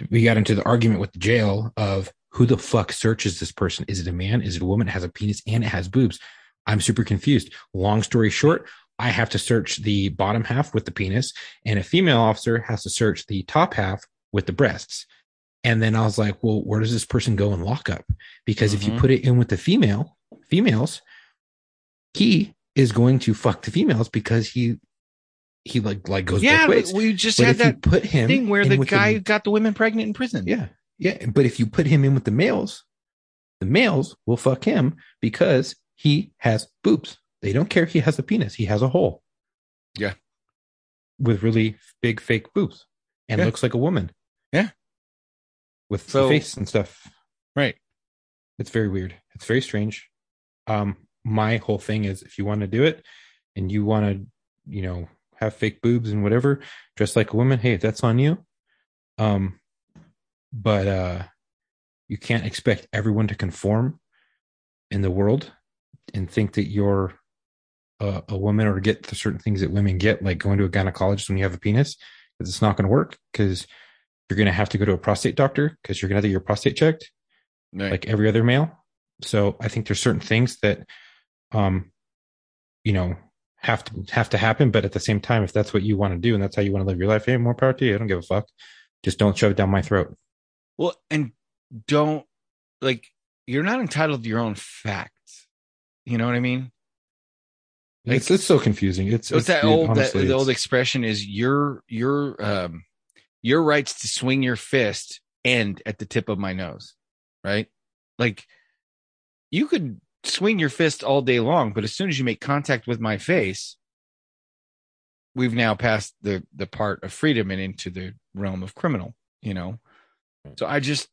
we got into the argument with the jail of who the fuck searches this person? Is it a man? Is it a woman? It has a penis and it has boobs. I'm super confused. Long story short, I have to search the bottom half with the penis, and a female officer has to search the top half with the breasts. And then I was like, well, where does this person go in lockup? Because mm-hmm. if you put it in with the female, females, he is going to fuck the females because he, he like, like goes yeah, both ways. We just but had that put him thing where the guy the, got the women pregnant in prison. Yeah. Yeah. But if you put him in with the males, the males will fuck him because he has boobs. They don't care if he has a penis. He has a hole. Yeah. With really big fake boobs and yeah. looks like a woman. Yeah. With so, the face and stuff. Right. It's very weird. It's very strange. Um, my whole thing is, if you want to do it and you want to, you know, have fake boobs and whatever, dress like a woman, hey, that's on you. Um, but uh, you can't expect everyone to conform in the world and think that you're a, a woman or get the certain things that women get, like going to a gynecologist when you have a penis, because it's not going to work, because you're going to have to go to a prostate doctor because you're going to have to get your prostate checked right. like every other male. So I think there's certain things that, um, you know, have to have to happen. But at the same time, if that's what you want to do and that's how you want to live your life, hey, more power to you. I don't give a fuck. Just don't shove it down my throat. Well, and don't like you're not entitled to your own facts. You know what I mean? Like, it's it's so confusing. It's, it's that old honestly, that, the it's... old expression is your your um your rights to swing your fist end at the tip of my nose, right? Like, you could swing your fist all day long, but as soon as you make contact with my face, we've now passed the the part of freedom and into the realm of criminal. You know, so I just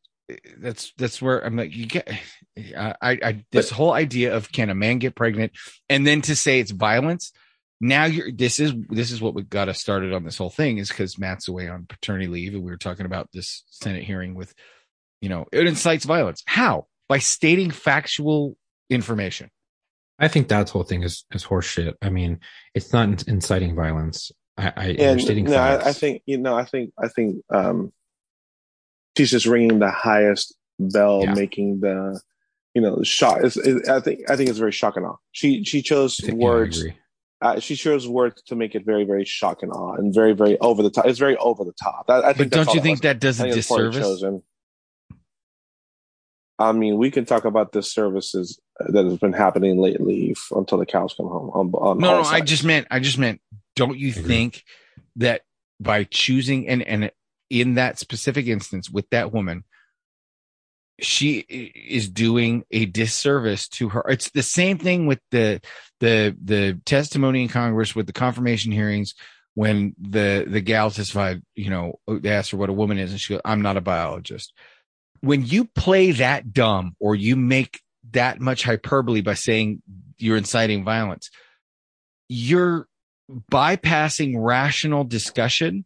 that's that's where I'm like, you get I, I this but, whole idea of can a man get pregnant, and then to say it's violence. Now you're this is this is what we got us started on this whole thing, is because Matt's away on paternity leave, and we were talking about this Senate hearing with, you know, it incites violence. How? By stating factual information. I think that whole thing is is horseshit. I mean, it's not inciting violence. I, I and, stating no, facts. I, I think you know. I think I think. Um, She's just ringing the highest bell, yeah. making the, you know, shock. It's, it, I think I think it's very shock and awe. She she chose think, words. Yeah, uh, she chose words to make it very very shock and awe and very very over the top. It's very over the top. I, I but think don't you think that does a disservice? I mean, we can talk about the services that has been happening lately until the cows come home. On, on no, no, sides. I just meant I just meant. Don't you mm-hmm. think that by choosing and and. in that specific instance with that woman, she is doing a disservice to her. It's the same thing with the the the testimony in Congress with the confirmation hearings when the the gal testified, you know, they asked her what a woman is, and she goes, I'm not a biologist. When you play that dumb or you make that much hyperbole by saying you're inciting violence, you're bypassing rational discussion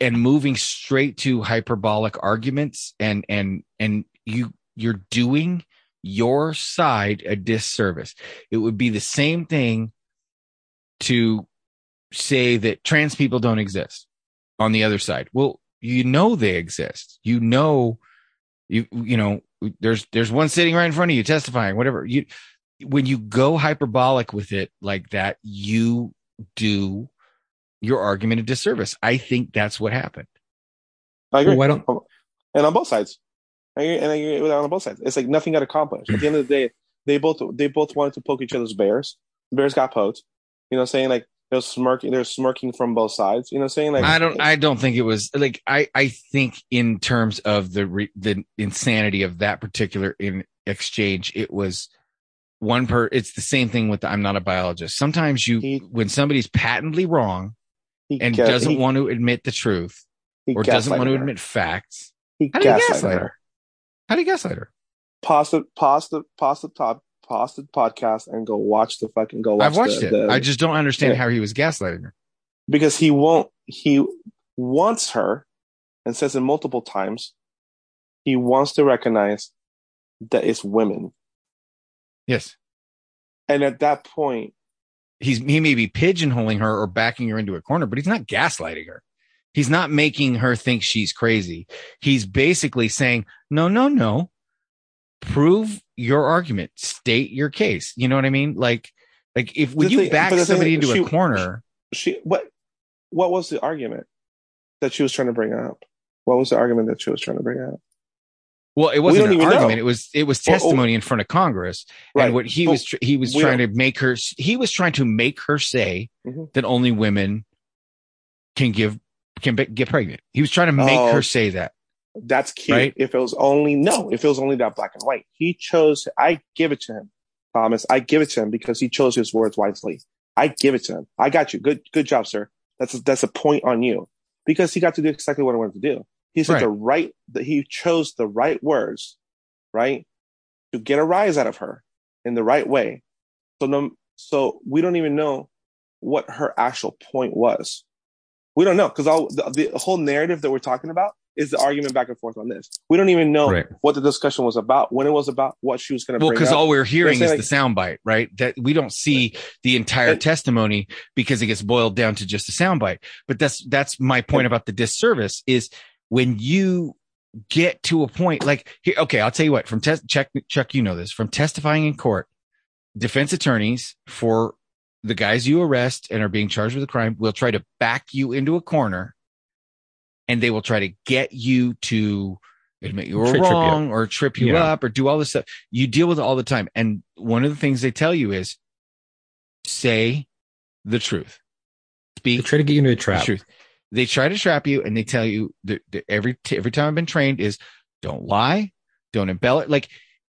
and moving straight to hyperbolic arguments, and and and you you're doing your side a disservice. It would be the same thing to say that trans people don't exist on the other side. Well, you know they exist. You know you you know there's there's one sitting right in front of you testifying, whatever. You when you go hyperbolic with it like that, you do your argument of disservice. I think that's what happened. I agree. Well, why don't... And on both sides. I agree, and I agree with that on both sides. It's like nothing got accomplished. At the end of the day, they both they both wanted to poke each other's bears. The bears got poked. You know what I'm saying? Like, they're smirking, they're smirking from both sides. You know what I'm saying? Like, I don't I don't think it was like I, I think in terms of the re, the insanity of that particular in exchange, it was one per it's the same thing with the, I'm not a biologist. Sometimes you he, when somebody's patently wrong. He and gas- doesn't he, want to admit the truth or doesn't want to her. admit facts. He How do you gaslight her? How do you gaslight her? Pause the, pause the, pause the, top, pause the podcast and go watch the fucking go watch I've watched the, it. The, I just don't understand yeah. how he was gaslighting her. Because he won't, he wants her and says it multiple times. He wants to recognize that it's women. Yes. And at that point, He's he may be pigeonholing her or backing her into a corner, but he's not gaslighting her. He's not making her think she's crazy. He's basically saying, no, no, no. Prove your argument. State your case. You know what I mean? Like, like if when the you thing, back somebody thing, into she, a corner. She, she what what was the argument that she was trying to bring up? What was the argument that she was trying to bring up? Well, it wasn't an argument. Know. It was it was testimony well, oh, in front of Congress, right. and what he well, was tr- he was trying don't. to make her he was trying to make her say mm-hmm. that only women can give can be, get pregnant. He was trying to make oh, her say that. That's cute. Right? If it was only no, if it was only that black and white, he chose. I give it to him, Thomas. I give it to him because he chose his words wisely. I give it to him. I got you. Good good job, sir. That's a, that's a point on you because he got to do exactly what I wanted to do. He said right. the right that he chose the right words, right, to get a rise out of her in the right way. So no, so we don't even know what her actual point was. We don't know because all the, the whole narrative that we're talking about is the argument back and forth on this. We don't even know right. what the discussion was about, when it was about, what she was going to. Well, because all we're hearing is like, the soundbite, right? That we don't see the entire and, testimony because it gets boiled down to just a soundbite. But that's that's my point about the disservice is. When you get to a point like here, okay, I'll tell you what, from test check, Chuck, you know this from testifying in court, defense attorneys for the guys you arrest and are being charged with a crime will try to back you into a corner and they will try to get you to admit you were trip, wrong trip you or trip you yeah. up or do all this stuff. You deal with it all the time. And one of the things they tell you is say the truth. Speak. They try to get you into a trap. The truth. They try to trap you, and they tell you that every, every time I've been trained is don't lie. Don't embellish. Like,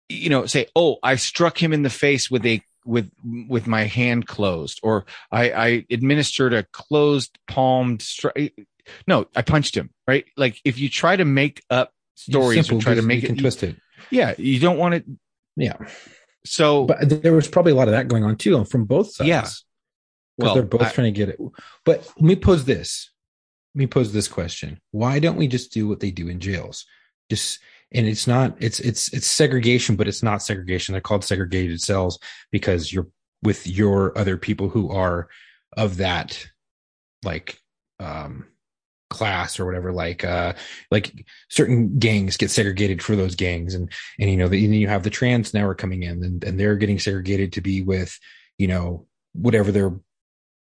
you know, say, oh, I struck him in the face with a, with, with my hand closed, or I, I administered a closed palmed strike. No, I punched him. Right. Like if you try to make up stories simple, or try to make it twisted. Yeah. You don't want it. Yeah. So, but there was probably a lot of that going on too, from both sides. Yeah. Well, they're both I, trying to get it. But let me pose this. Let me pose this question. Why don't we just do what they do in jails? Just, and it's not, it's, it's, it's segregation, but it's not segregation. They're called segregated cells because you're with your other people who are of that, like, um, class or whatever, like, uh, like certain gangs get segregated for those gangs. And, and, you know, the, and you have the trans now are coming in and, and they're getting segregated to be with, you know, whatever their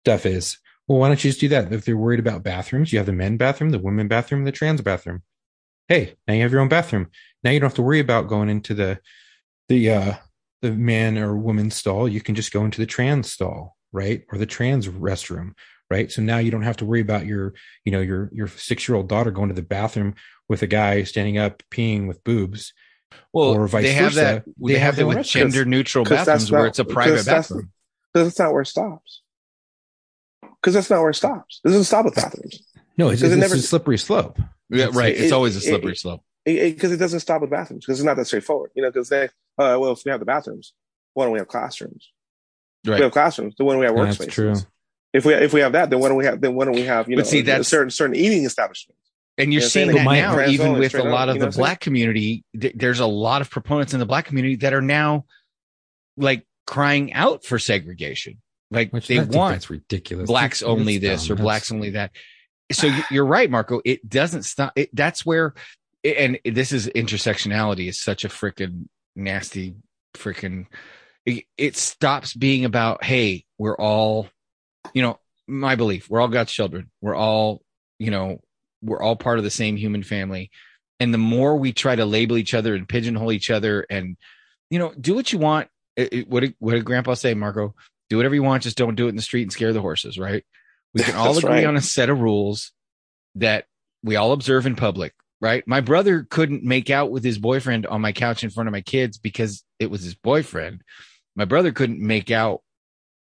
stuff is. Well, why don't you just do that? If they're worried about bathrooms, you have the men bathroom, the women bathroom, the trans bathroom. Hey, now you have your own bathroom. Now you don't have to worry about going into the the uh, the man or woman stall. You can just go into the trans stall, right, or the trans restroom, right? So now you don't have to worry about your, you know, your your six year old daughter going to the bathroom with a guy standing up peeing with boobs. Well, or vice they have versa. that. They, they have, have that with gender neutral bathrooms where not, it's a private bathroom. Because that's not where it stops. Because that's not where it stops. It doesn't stop with bathrooms. No, it's, it's, it never, it's a slippery slope. Yeah, right. It's it, always a slippery it, slope. Because it, it, it doesn't stop with bathrooms. Because it's not that straightforward. You know, because they, uh, well, if we have the bathrooms, why don't we have classrooms? Right. If we have classrooms, then why don't we have workspaces? That's true. If we if we have that, then why don't we have then why don't we have you but know see, that's, certain certain eating establishments? And you're you know, seeing that now, even with a lot of the black community, th- there's a lot of proponents in the black community that are now like crying out for segregation. Like Which they want that's ridiculous. Blacks that's, only that's this dumb. or that's... blacks only that. So you're right, Marco. It doesn't stop. It, that's where, and this is intersectionality is such a freaking nasty freaking. It, it stops being about, hey, we're all, you know, my belief, we're all God's children. We're all, you know, we're all part of the same human family. And the more we try to label each other and pigeonhole each other, and you know, do what you want. It, it, what did, what did Grandpa say, Marco? Do whatever you want, just don't do it in the street and scare the horses, right? We can all agree right. on a set of rules that we all observe in public, right? My brother couldn't make out with his boyfriend on my couch in front of my kids because it was his boyfriend. My brother couldn't make out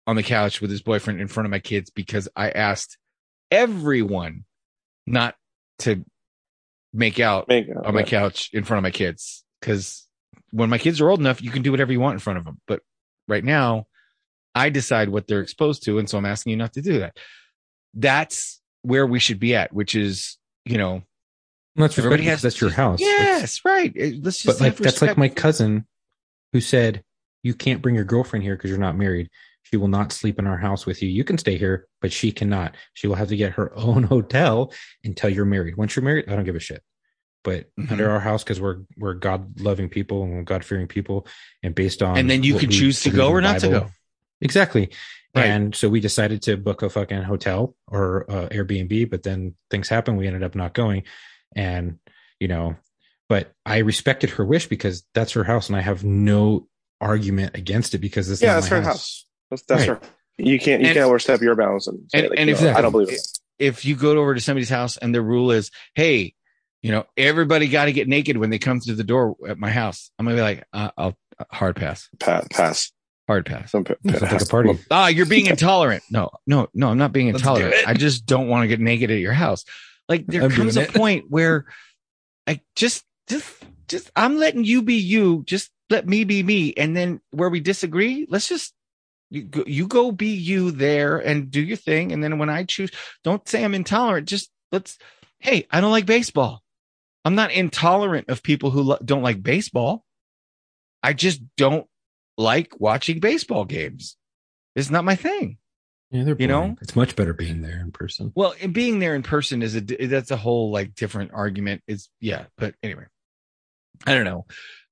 on the couch with his boyfriend in front of my kids because I asked everyone not to make out, make out on my right. couch in front of my kids. Because when my kids are old enough, you can do whatever you want in front of them. But right now, I decide what they're exposed to. And so I'm asking you not to do that. That's where we should be at, which is, you know, that's everybody has, that's your house. Yes. That's, right. Let's just but like, that's like my cousin who said, you can't bring your girlfriend here because you're not married. She will not sleep in our house with you. You can stay here, but she cannot. She will have to get her own hotel until you're married. Once you're married, I don't give a shit. But mm-hmm. under our house, because we're we're God loving people and God fearing people, and based on and then you can choose to go or not to go. Exactly. Right. And so we decided to book a fucking hotel or uh, Airbnb, but then things happened. We ended up not going. And, you know, but I respected her wish because that's her house and I have no argument against it because this yeah, is that's my her house. house. That's, that's right. her. You can't, you and, can't overstep your bounds. And, and, like, and you know, exactly. I don't believe it. If you go over to somebody's house and the rule is, hey, you know, everybody got to get naked when they come through the door at my house. I'm going to be like, uh, I'll hard pass. Pass. pass. Hard pass. P- like a party. Ah, you're being intolerant. No, no, no, I'm not being intolerant. I just don't want to get naked at your house. Like there I'm comes a it. point where I just, just, just, I'm letting you be you. Just let me be me. And then where we disagree, let's just, you go, you go be you there and do your thing. And then when I choose, don't say I'm intolerant. Just let's, hey, I don't like baseball. I'm not intolerant of people who lo- don't like baseball. I just don't like watching baseball games. It's not my thing. Yeah, they're boring. You know, it's much better being there in person. Well, and being there in person is a that's a whole like different argument. It's yeah, but anyway, I don't know.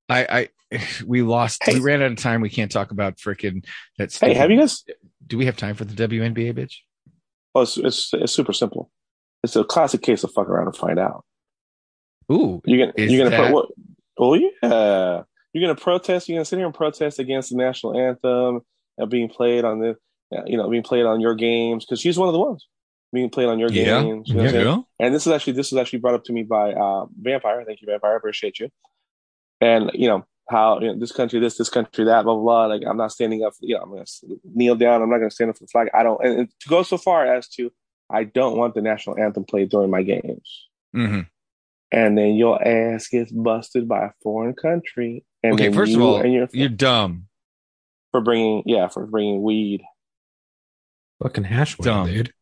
I I we lost. Hey. We ran out of time. We can't talk about freaking that. Hey, have you guys? Do we have time for the W N B A bitch? Oh, it's, it's it's super simple. It's a classic case of fuck around and find out. Ooh, you're gonna you're gonna that... pro- what? Oh yeah, you're gonna protest. You're gonna sit here and protest against the national anthem being played on the, you know, being played on your games, because she's one of the ones being played on your yeah. games. You know yeah, girl. And this is actually this was actually brought up to me by uh, Vampire. Thank you, Vampire. I appreciate you. And you know how you know, this country, this this country, that blah blah blah. Like I'm not standing up. For, you know, I'm gonna kneel down. I'm not gonna stand up for the flag. I don't. And, and to go so far as to, I don't want the national anthem played during my games. Mm-hmm. And then your ass gets busted by a foreign country. And okay, first of all, your you're dumb for bringing yeah for bringing weed. Fucking hash dumb, dude.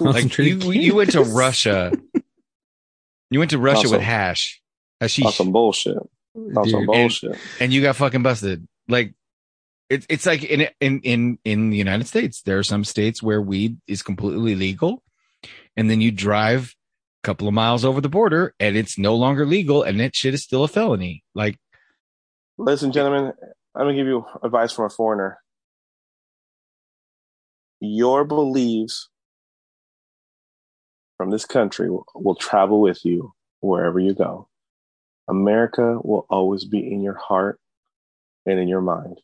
Like you, you went to Russia. You went to Russia also, with hash. Hashish. Some bullshit. Some bullshit. And, and you got fucking busted. Like it's it's like in in in in the United States, there are some states where weed is completely legal, and then you drive couple of miles over the border and it's no longer legal and that shit is still a felony. Like, listen, gentlemen, I'm gonna give you advice from a foreigner. Your beliefs from this country will, will travel with you wherever you go. America will always be in your heart and in your mind,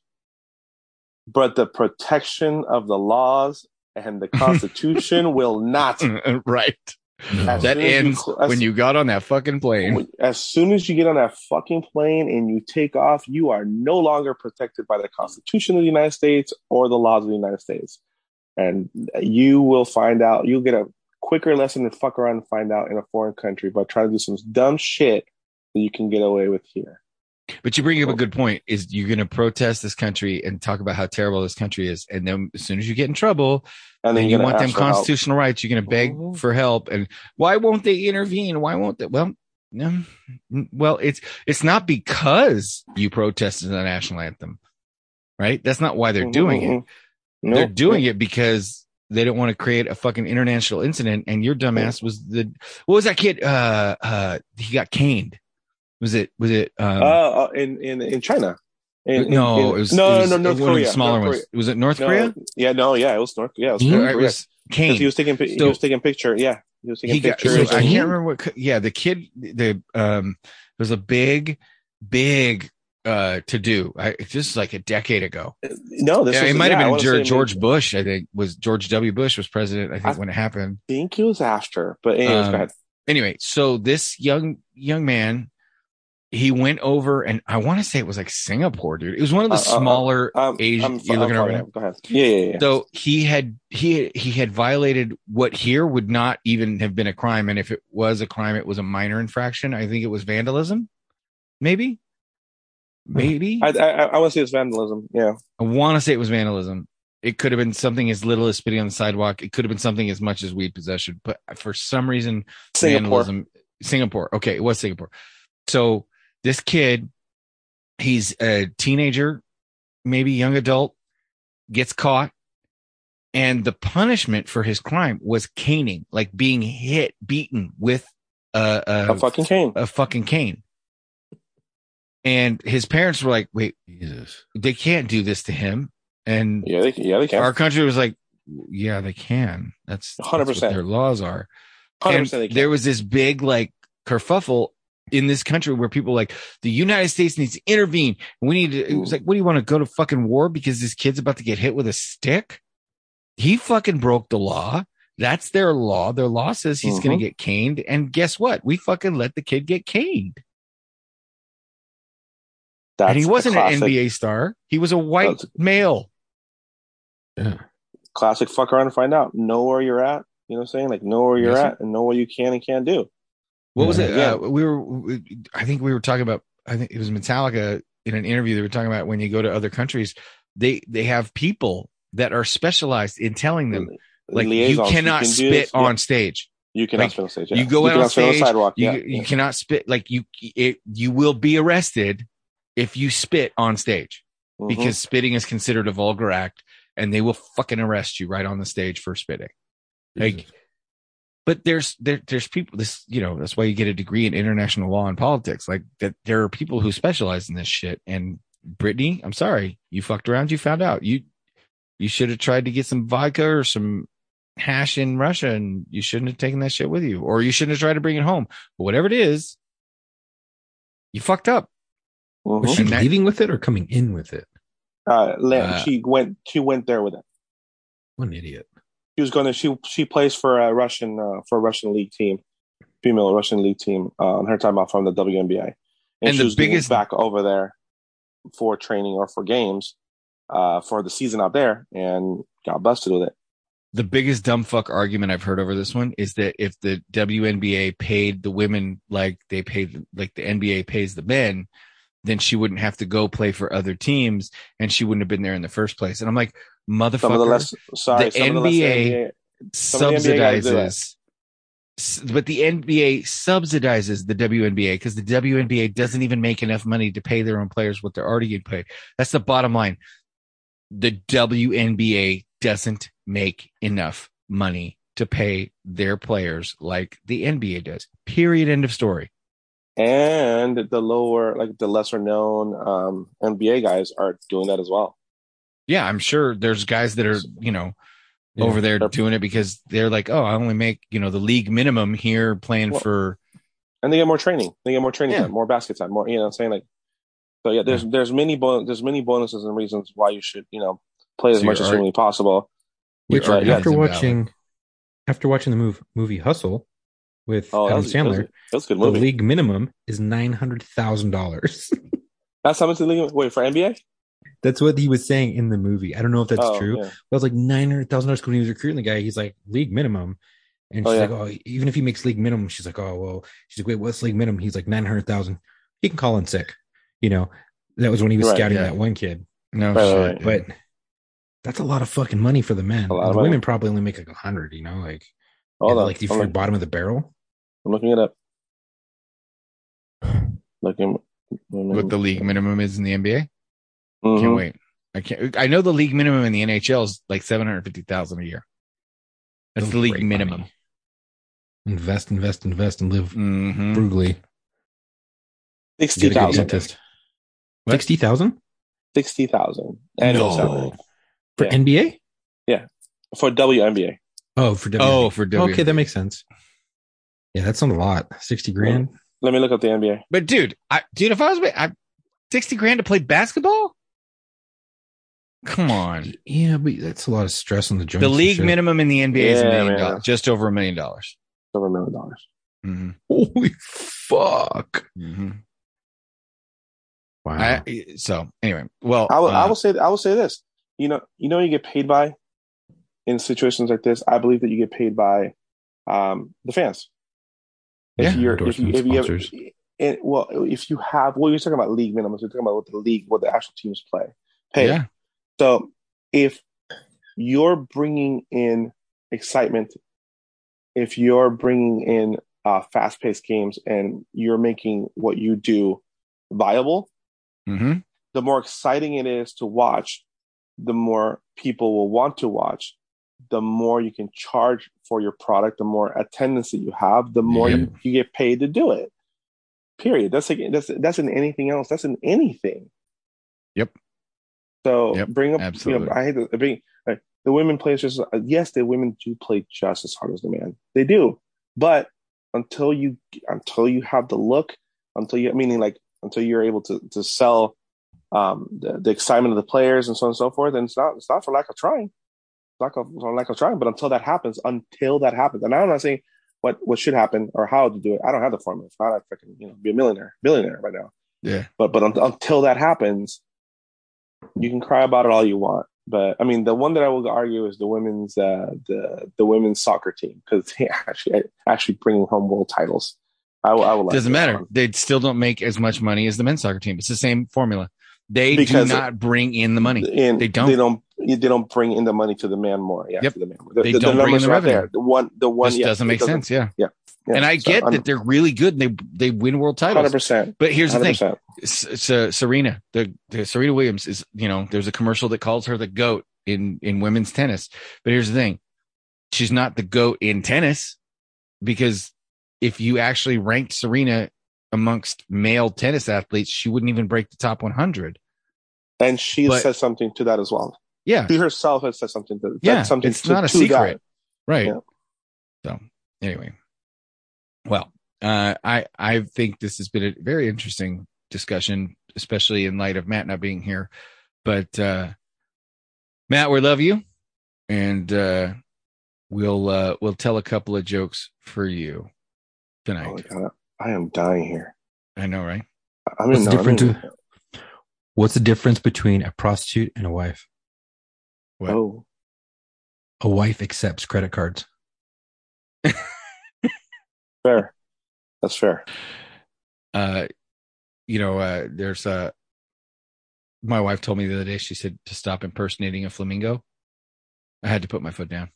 but the protection of the laws and the Constitution will not. Right. No. That ends you, as, when you got on that fucking plane. As soon as you get on that fucking plane and you take off, you are no longer protected by the Constitution of the United States or the laws of the United States. And you will find out, you'll get a quicker lesson to fuck around and find out in a foreign country by trying to do some dumb shit that you can get away with here. But you bring up a good point, is you're going to protest this country and talk about how terrible this country is. And then as soon as you get in trouble and then you want them constitutional rights, you're going to beg mm-hmm. for help. And why won't they intervene? Why won't they? Well, no, well, it's it's not because you protested the national anthem, right? That's not why they're doing mm-hmm. it. Nope. They're doing it because they don't want to create a fucking international incident. And your dumbass was the, what was that kid? Uh, uh, he got caned. Was it? Was it? Um, uh, in in in China? In, no, in, in, it was, no, it was, no, no, North Korea. One of the smaller North Korea. Ones. Was it North no, Korea? Yeah, no, yeah, it was North. Yeah, it was, mm-hmm. North Korea. It was Kane. He was taking. So, he was taking picture. Yeah, he was taking he pictures. Got, so I can't remember what. Yeah, the kid. The um, it was a big, big uh to do. I this is like a decade ago. No, this yeah, was, it might yeah, have been George, George Bush. I think was George W. Bush was president. I think I when it happened. I think he was after. But anyways, um, go ahead. Anyway, so this young young man. He went over, and I want to say it was like Singapore, dude. It was one of the uh, smaller uh, um, Asian. You're looking over now. Go ahead. Yeah, yeah, yeah. So he had he he had violated what here would not even have been a crime, and if it was a crime, it was a minor infraction. I think it was vandalism, maybe, maybe. I I, I want to say it's vandalism. Yeah, I want to say it was vandalism. It could have been something as little as spitting on the sidewalk. It could have been something as much as weed possession. But for some reason, Singapore. vandalism. Singapore. Okay, it was Singapore. So. This kid, he's a teenager, maybe young adult, gets caught. And the punishment for his crime was caning, like being hit, beaten with a, a, a fucking cane. A fucking cane. And his parents were like, wait, Jesus. They can't do this to him. And yeah, they, yeah, they can. Our country was like, yeah, they can. That's, that's one hundred percent. What their laws are. And there was this big like kerfuffle in this country where people like the United States needs to intervene. We need to, it was like, what do you want to go to fucking war? Because this kid's about to get hit with a stick. He fucking broke the law. That's their law. Their law says he's mm-hmm. going to get caned. And guess what? We fucking let the kid get caned. That's and he wasn't an N B A star. He was a white that's, male. Yeah. Classic fuck around and find out. Know where you're at. You know what I'm saying? Like know where you're yes. at and know what you can and can't do. What was it? Yeah. Uh, we were, we, I think we were talking about, I think it was Metallica in an interview. They were talking about when you go to other countries, they, they have people that are specialized in telling them, like, liaisons, you cannot you spit on yeah. stage. You cannot like, spit on stage. Yeah. You go you out on stage, on sidewalk. You, yeah. you yeah. cannot spit. Like, you, it, you will be arrested if you spit on stage mm-hmm. because spitting is considered a vulgar act and they will fucking arrest you right on the stage for spitting. Like, mm-hmm. But there's there, there's people this you know that's why you get a degree in international law and politics, like that there are people who specialize in this shit. And Brittany, I'm sorry, you fucked around, you found out. You you should have tried to get some vodka or some hash in Russia and you shouldn't have taken that shit with you, or you shouldn't have tried to bring it home. But whatever it is, you fucked up. Well, was she that, leaving with it or coming in with it? Uh, uh, she went. She went there with it. What an idiot! She was going to. She she plays for a Russian uh, for a Russian league team, female Russian league team uh, on her time off from the W N B A, and, and she the was biggest back over there for training or for games uh, for the season out there, and got busted with it. The biggest dumb fuck argument I've heard over this one is that if the W N B A paid the women like they paid, like the N B A pays the men, then she wouldn't have to go play for other teams and she wouldn't have been there in the first place. And I'm like, motherfucker, some of the, less, sorry, the, some N B A, of the N B A subsidizes, the N B A but the N B A subsidizes the W N B A because the W N B A doesn't even make enough money to pay their own players what they're already getting paid. That's the bottom line. The W N B A doesn't make enough money to pay their players like the N B A does. Period. End of story. And the lower, like the lesser known um, N B A guys are doing that as well. Yeah, I'm sure there's guys that are, you know, yeah, over there doing it because they're like, oh, I only make, you know, the league minimum here playing well, for. And they get more training. They get more training yeah. time, more basket time, more, you know what I'm saying? Like, so yeah, there's, yeah. there's many, bon- there's many bonuses and reasons why you should, you know, play so as much as humanly possible. Which uh, after watching, after watching the move, movie Hustle, with oh, Adam Sandler, that's good. That good. The league minimum is nine hundred thousand dollars. That's how much the league. Wait, for N B A? That's what he was saying in the movie. I don't know if that's oh, true. Yeah. But I was like nine hundred thousand dollars when he was recruiting the guy. He's like league minimum, and she's oh, yeah. like, oh, even if he makes league minimum, she's like, oh well. She's like, wait, what's league minimum? He's like nine hundred thousand. He can call in sick. You know, that was when he was right, scouting yeah. that one kid. No right, shit, right, yeah. but that's a lot of fucking money for the men. The women money. probably only make like a hundred. You know, like. Hold on. Like the like, bottom of the barrel. I'm looking it up. Looking what the league minimum is in the N B A. Mm-hmm. Can't wait. I can't. I know the league minimum in the N H L is like seven hundred fifty thousand a year. That's, That's the league minimum. Money. Invest, invest, invest, and live mm-hmm. frugally. Sixty thousand. Sixty thousand. Sixty thousand. No. For yeah. N B A. Yeah. For W N B A. Oh, for W. Oh, for W. Okay, that makes sense. Yeah, that's not a lot. Sixty grand. Let me look up the N B A. But dude, I, dude, if I was, I, sixty grand to play basketball. Come on. Yeah, but that's a lot of stress on the joints. The league minimum in the N B A yeah, is a million dollars, just over a million dollars. Over a million dollars. Mm-hmm. Holy fuck! Mm-hmm. Wow. I, so anyway, well, I will, uh, I will say, I will say this. You know, you know, what you get paid by. In situations like this, I believe that you get paid by um, the fans. If yeah, you're, if you, if you have, and, well, if you have, well, you're talking about league minimums. You're talking about what the league, what the actual teams play. Hey, yeah. So if you're bringing in excitement, if you're bringing in uh, fast-paced games, and you're making what you do viable, mm-hmm. the more exciting it is to watch, the more people will want to watch. The more you can charge for your product, the more attendance that you have, the more yeah. you, you get paid to do it. Period. That's like, that's that's in anything else. That's in anything. Yep. So yep. bring up. Absolutely. You know, I hate to bring like, the women play just yes, the women do play just as hard as the man. They do, but until you until you have the look, until you meaning like until you're able to to sell um, the, the excitement of the players and so on and so forth, and it's not it's not for lack of trying. Lack of, lack of trying, but until that happens, until that happens, and I'm not saying what, what should happen or how to do it. I don't have the formula. It's not like I can, you know, be a millionaire, billionaire right now. Yeah. But but un- until that happens, you can cry about it all you want. But I mean, the one that I will argue is the women's uh, the the women's soccer team because they actually actually bringing home world titles. I, I would like doesn't matter. One. They still don't make as much money as the men's soccer team. It's the same formula. They because do not bring in the money. They don't. They don't. They don't bring in the money to the man more. Yeah, yep. to the man more. The, they the, don't the bring in the revenue. There. The one. The one. This yeah, doesn't make doesn't, sense. Yeah. Yeah. yeah. And I so, get I'm, that they're really good. And they they win world titles. one hundred percent But here's the one hundred percent thing. So Serena, the, the Serena Williams is. You know, there's a commercial that calls her the GOAT in in women's tennis. But here's the thing. She's not the GOAT in tennis because if you actually ranked Serena amongst male tennis athletes, she wouldn't even break the top one hundred. And she but, says something to that as well. Yeah. She herself has said something to that. Yeah, something it's to, not a secret. That. Right. Yeah. So anyway, well, uh, I, I think this has been a very interesting discussion, especially in light of Matt not being here, but, uh, Matt, we love you. And, uh, we'll, uh, we'll tell a couple of jokes for you tonight. Oh, I am dying here. I know, right? I'm what's, in, the no, difference I'm in, to, what's the difference between a prostitute and a wife? What? Oh. A wife accepts credit cards. Fair. That's fair. Uh, you know, uh, there's a, my wife told me the other day, she said to stop impersonating a flamingo. I had to put my foot down.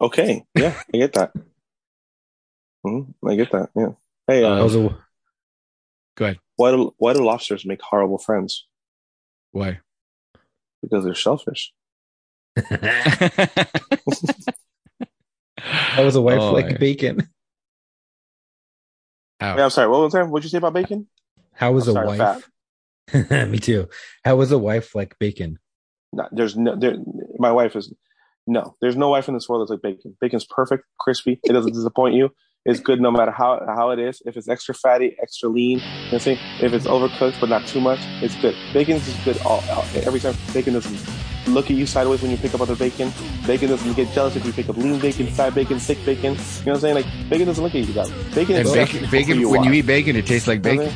Okay. Yeah. I get that. Mm-hmm. I get that. Yeah. Hey, uh, uh, a... go ahead. Why do, why do lobsters make horrible friends? Why? Because they're selfish. I was a wife oh, like I... bacon. How? Yeah, I'm sorry. What was that? What'd you say about bacon? How was I'm a sorry, wife? Me too. How was a wife like bacon? No, there's no. There, my wife is no. There's no wife in this world that's like bacon. Bacon's perfect, crispy. It doesn't disappoint you. It's good no matter how, how it is. If it's extra fatty, extra lean, you know, see, if it's overcooked but not too much, it's good. Bacon's just good all, all every time. Bacon doesn't look at you sideways when you pick up other bacon. Bacon doesn't get jealous if you pick up lean bacon, fat bacon, thick bacon. You know what I'm saying? Like bacon doesn't look at you. Guys. Bacon and is bacon. bacon you when you eat bacon, it tastes like bacon.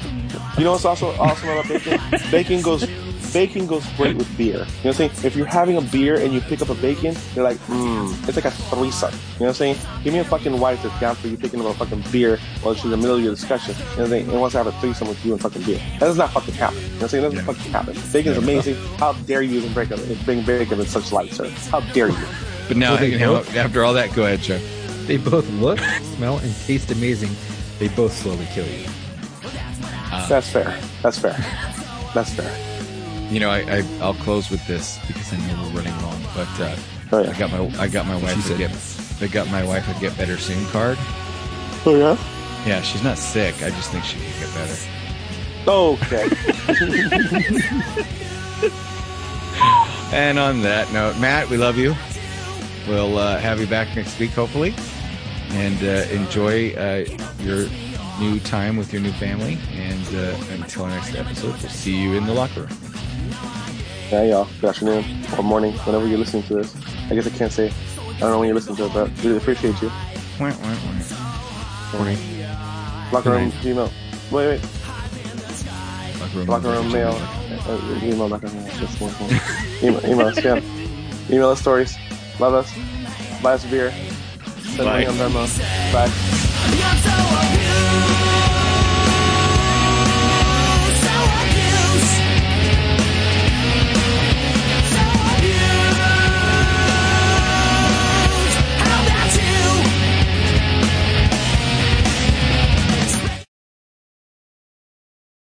You know what's also awesome about bacon? Bacon goes. Bacon goes great with beer. You know what I'm saying? If you're having a beer and you pick up a bacon, you're like, mmm, it's like a threesome. You know what I'm saying? Give me a fucking wife that's down for you picking up a fucking beer while she's in the middle of your discussion. You know what I'm saying? And wants to have a threesome with you and fucking beer. That does not fucking happen. You know what I'm saying? That doesn't yeah. fucking happen. Bacon's yeah, amazing. Bro. How dare you even break up and bring bacon in such light, sir? How dare you? But now, you know, after all that, go ahead, Joe. They both look, smell, and taste amazing. They both slowly kill you. Um, that's fair. That's fair. That's fair. You know, I, I I'll close with this because I know we're running long. But uh, oh, yeah. I got my I got my wife a get I got my wife a get better soon card. Oh yeah, yeah. She's not sick. I just think she could get better. Oh, okay. And on that note, Matt, we love you. We'll uh, have you back next week, hopefully. And uh, enjoy uh, your new time with your new family. And uh, until our next episode, we'll see you in the locker room. Hey y'all, good afternoon or morning, whenever you're listening to this. I guess I can't say, I don't know when you're listening to it, but really appreciate you. Wah, wah, wah. Morning. Locker room email. Wait, wait. Locker room, locker room mail. Uh, email, locker room. Just one, one. Email, email us, yeah. Email us stories. Love us. Buy us a beer. Send me on Venmo. Bye.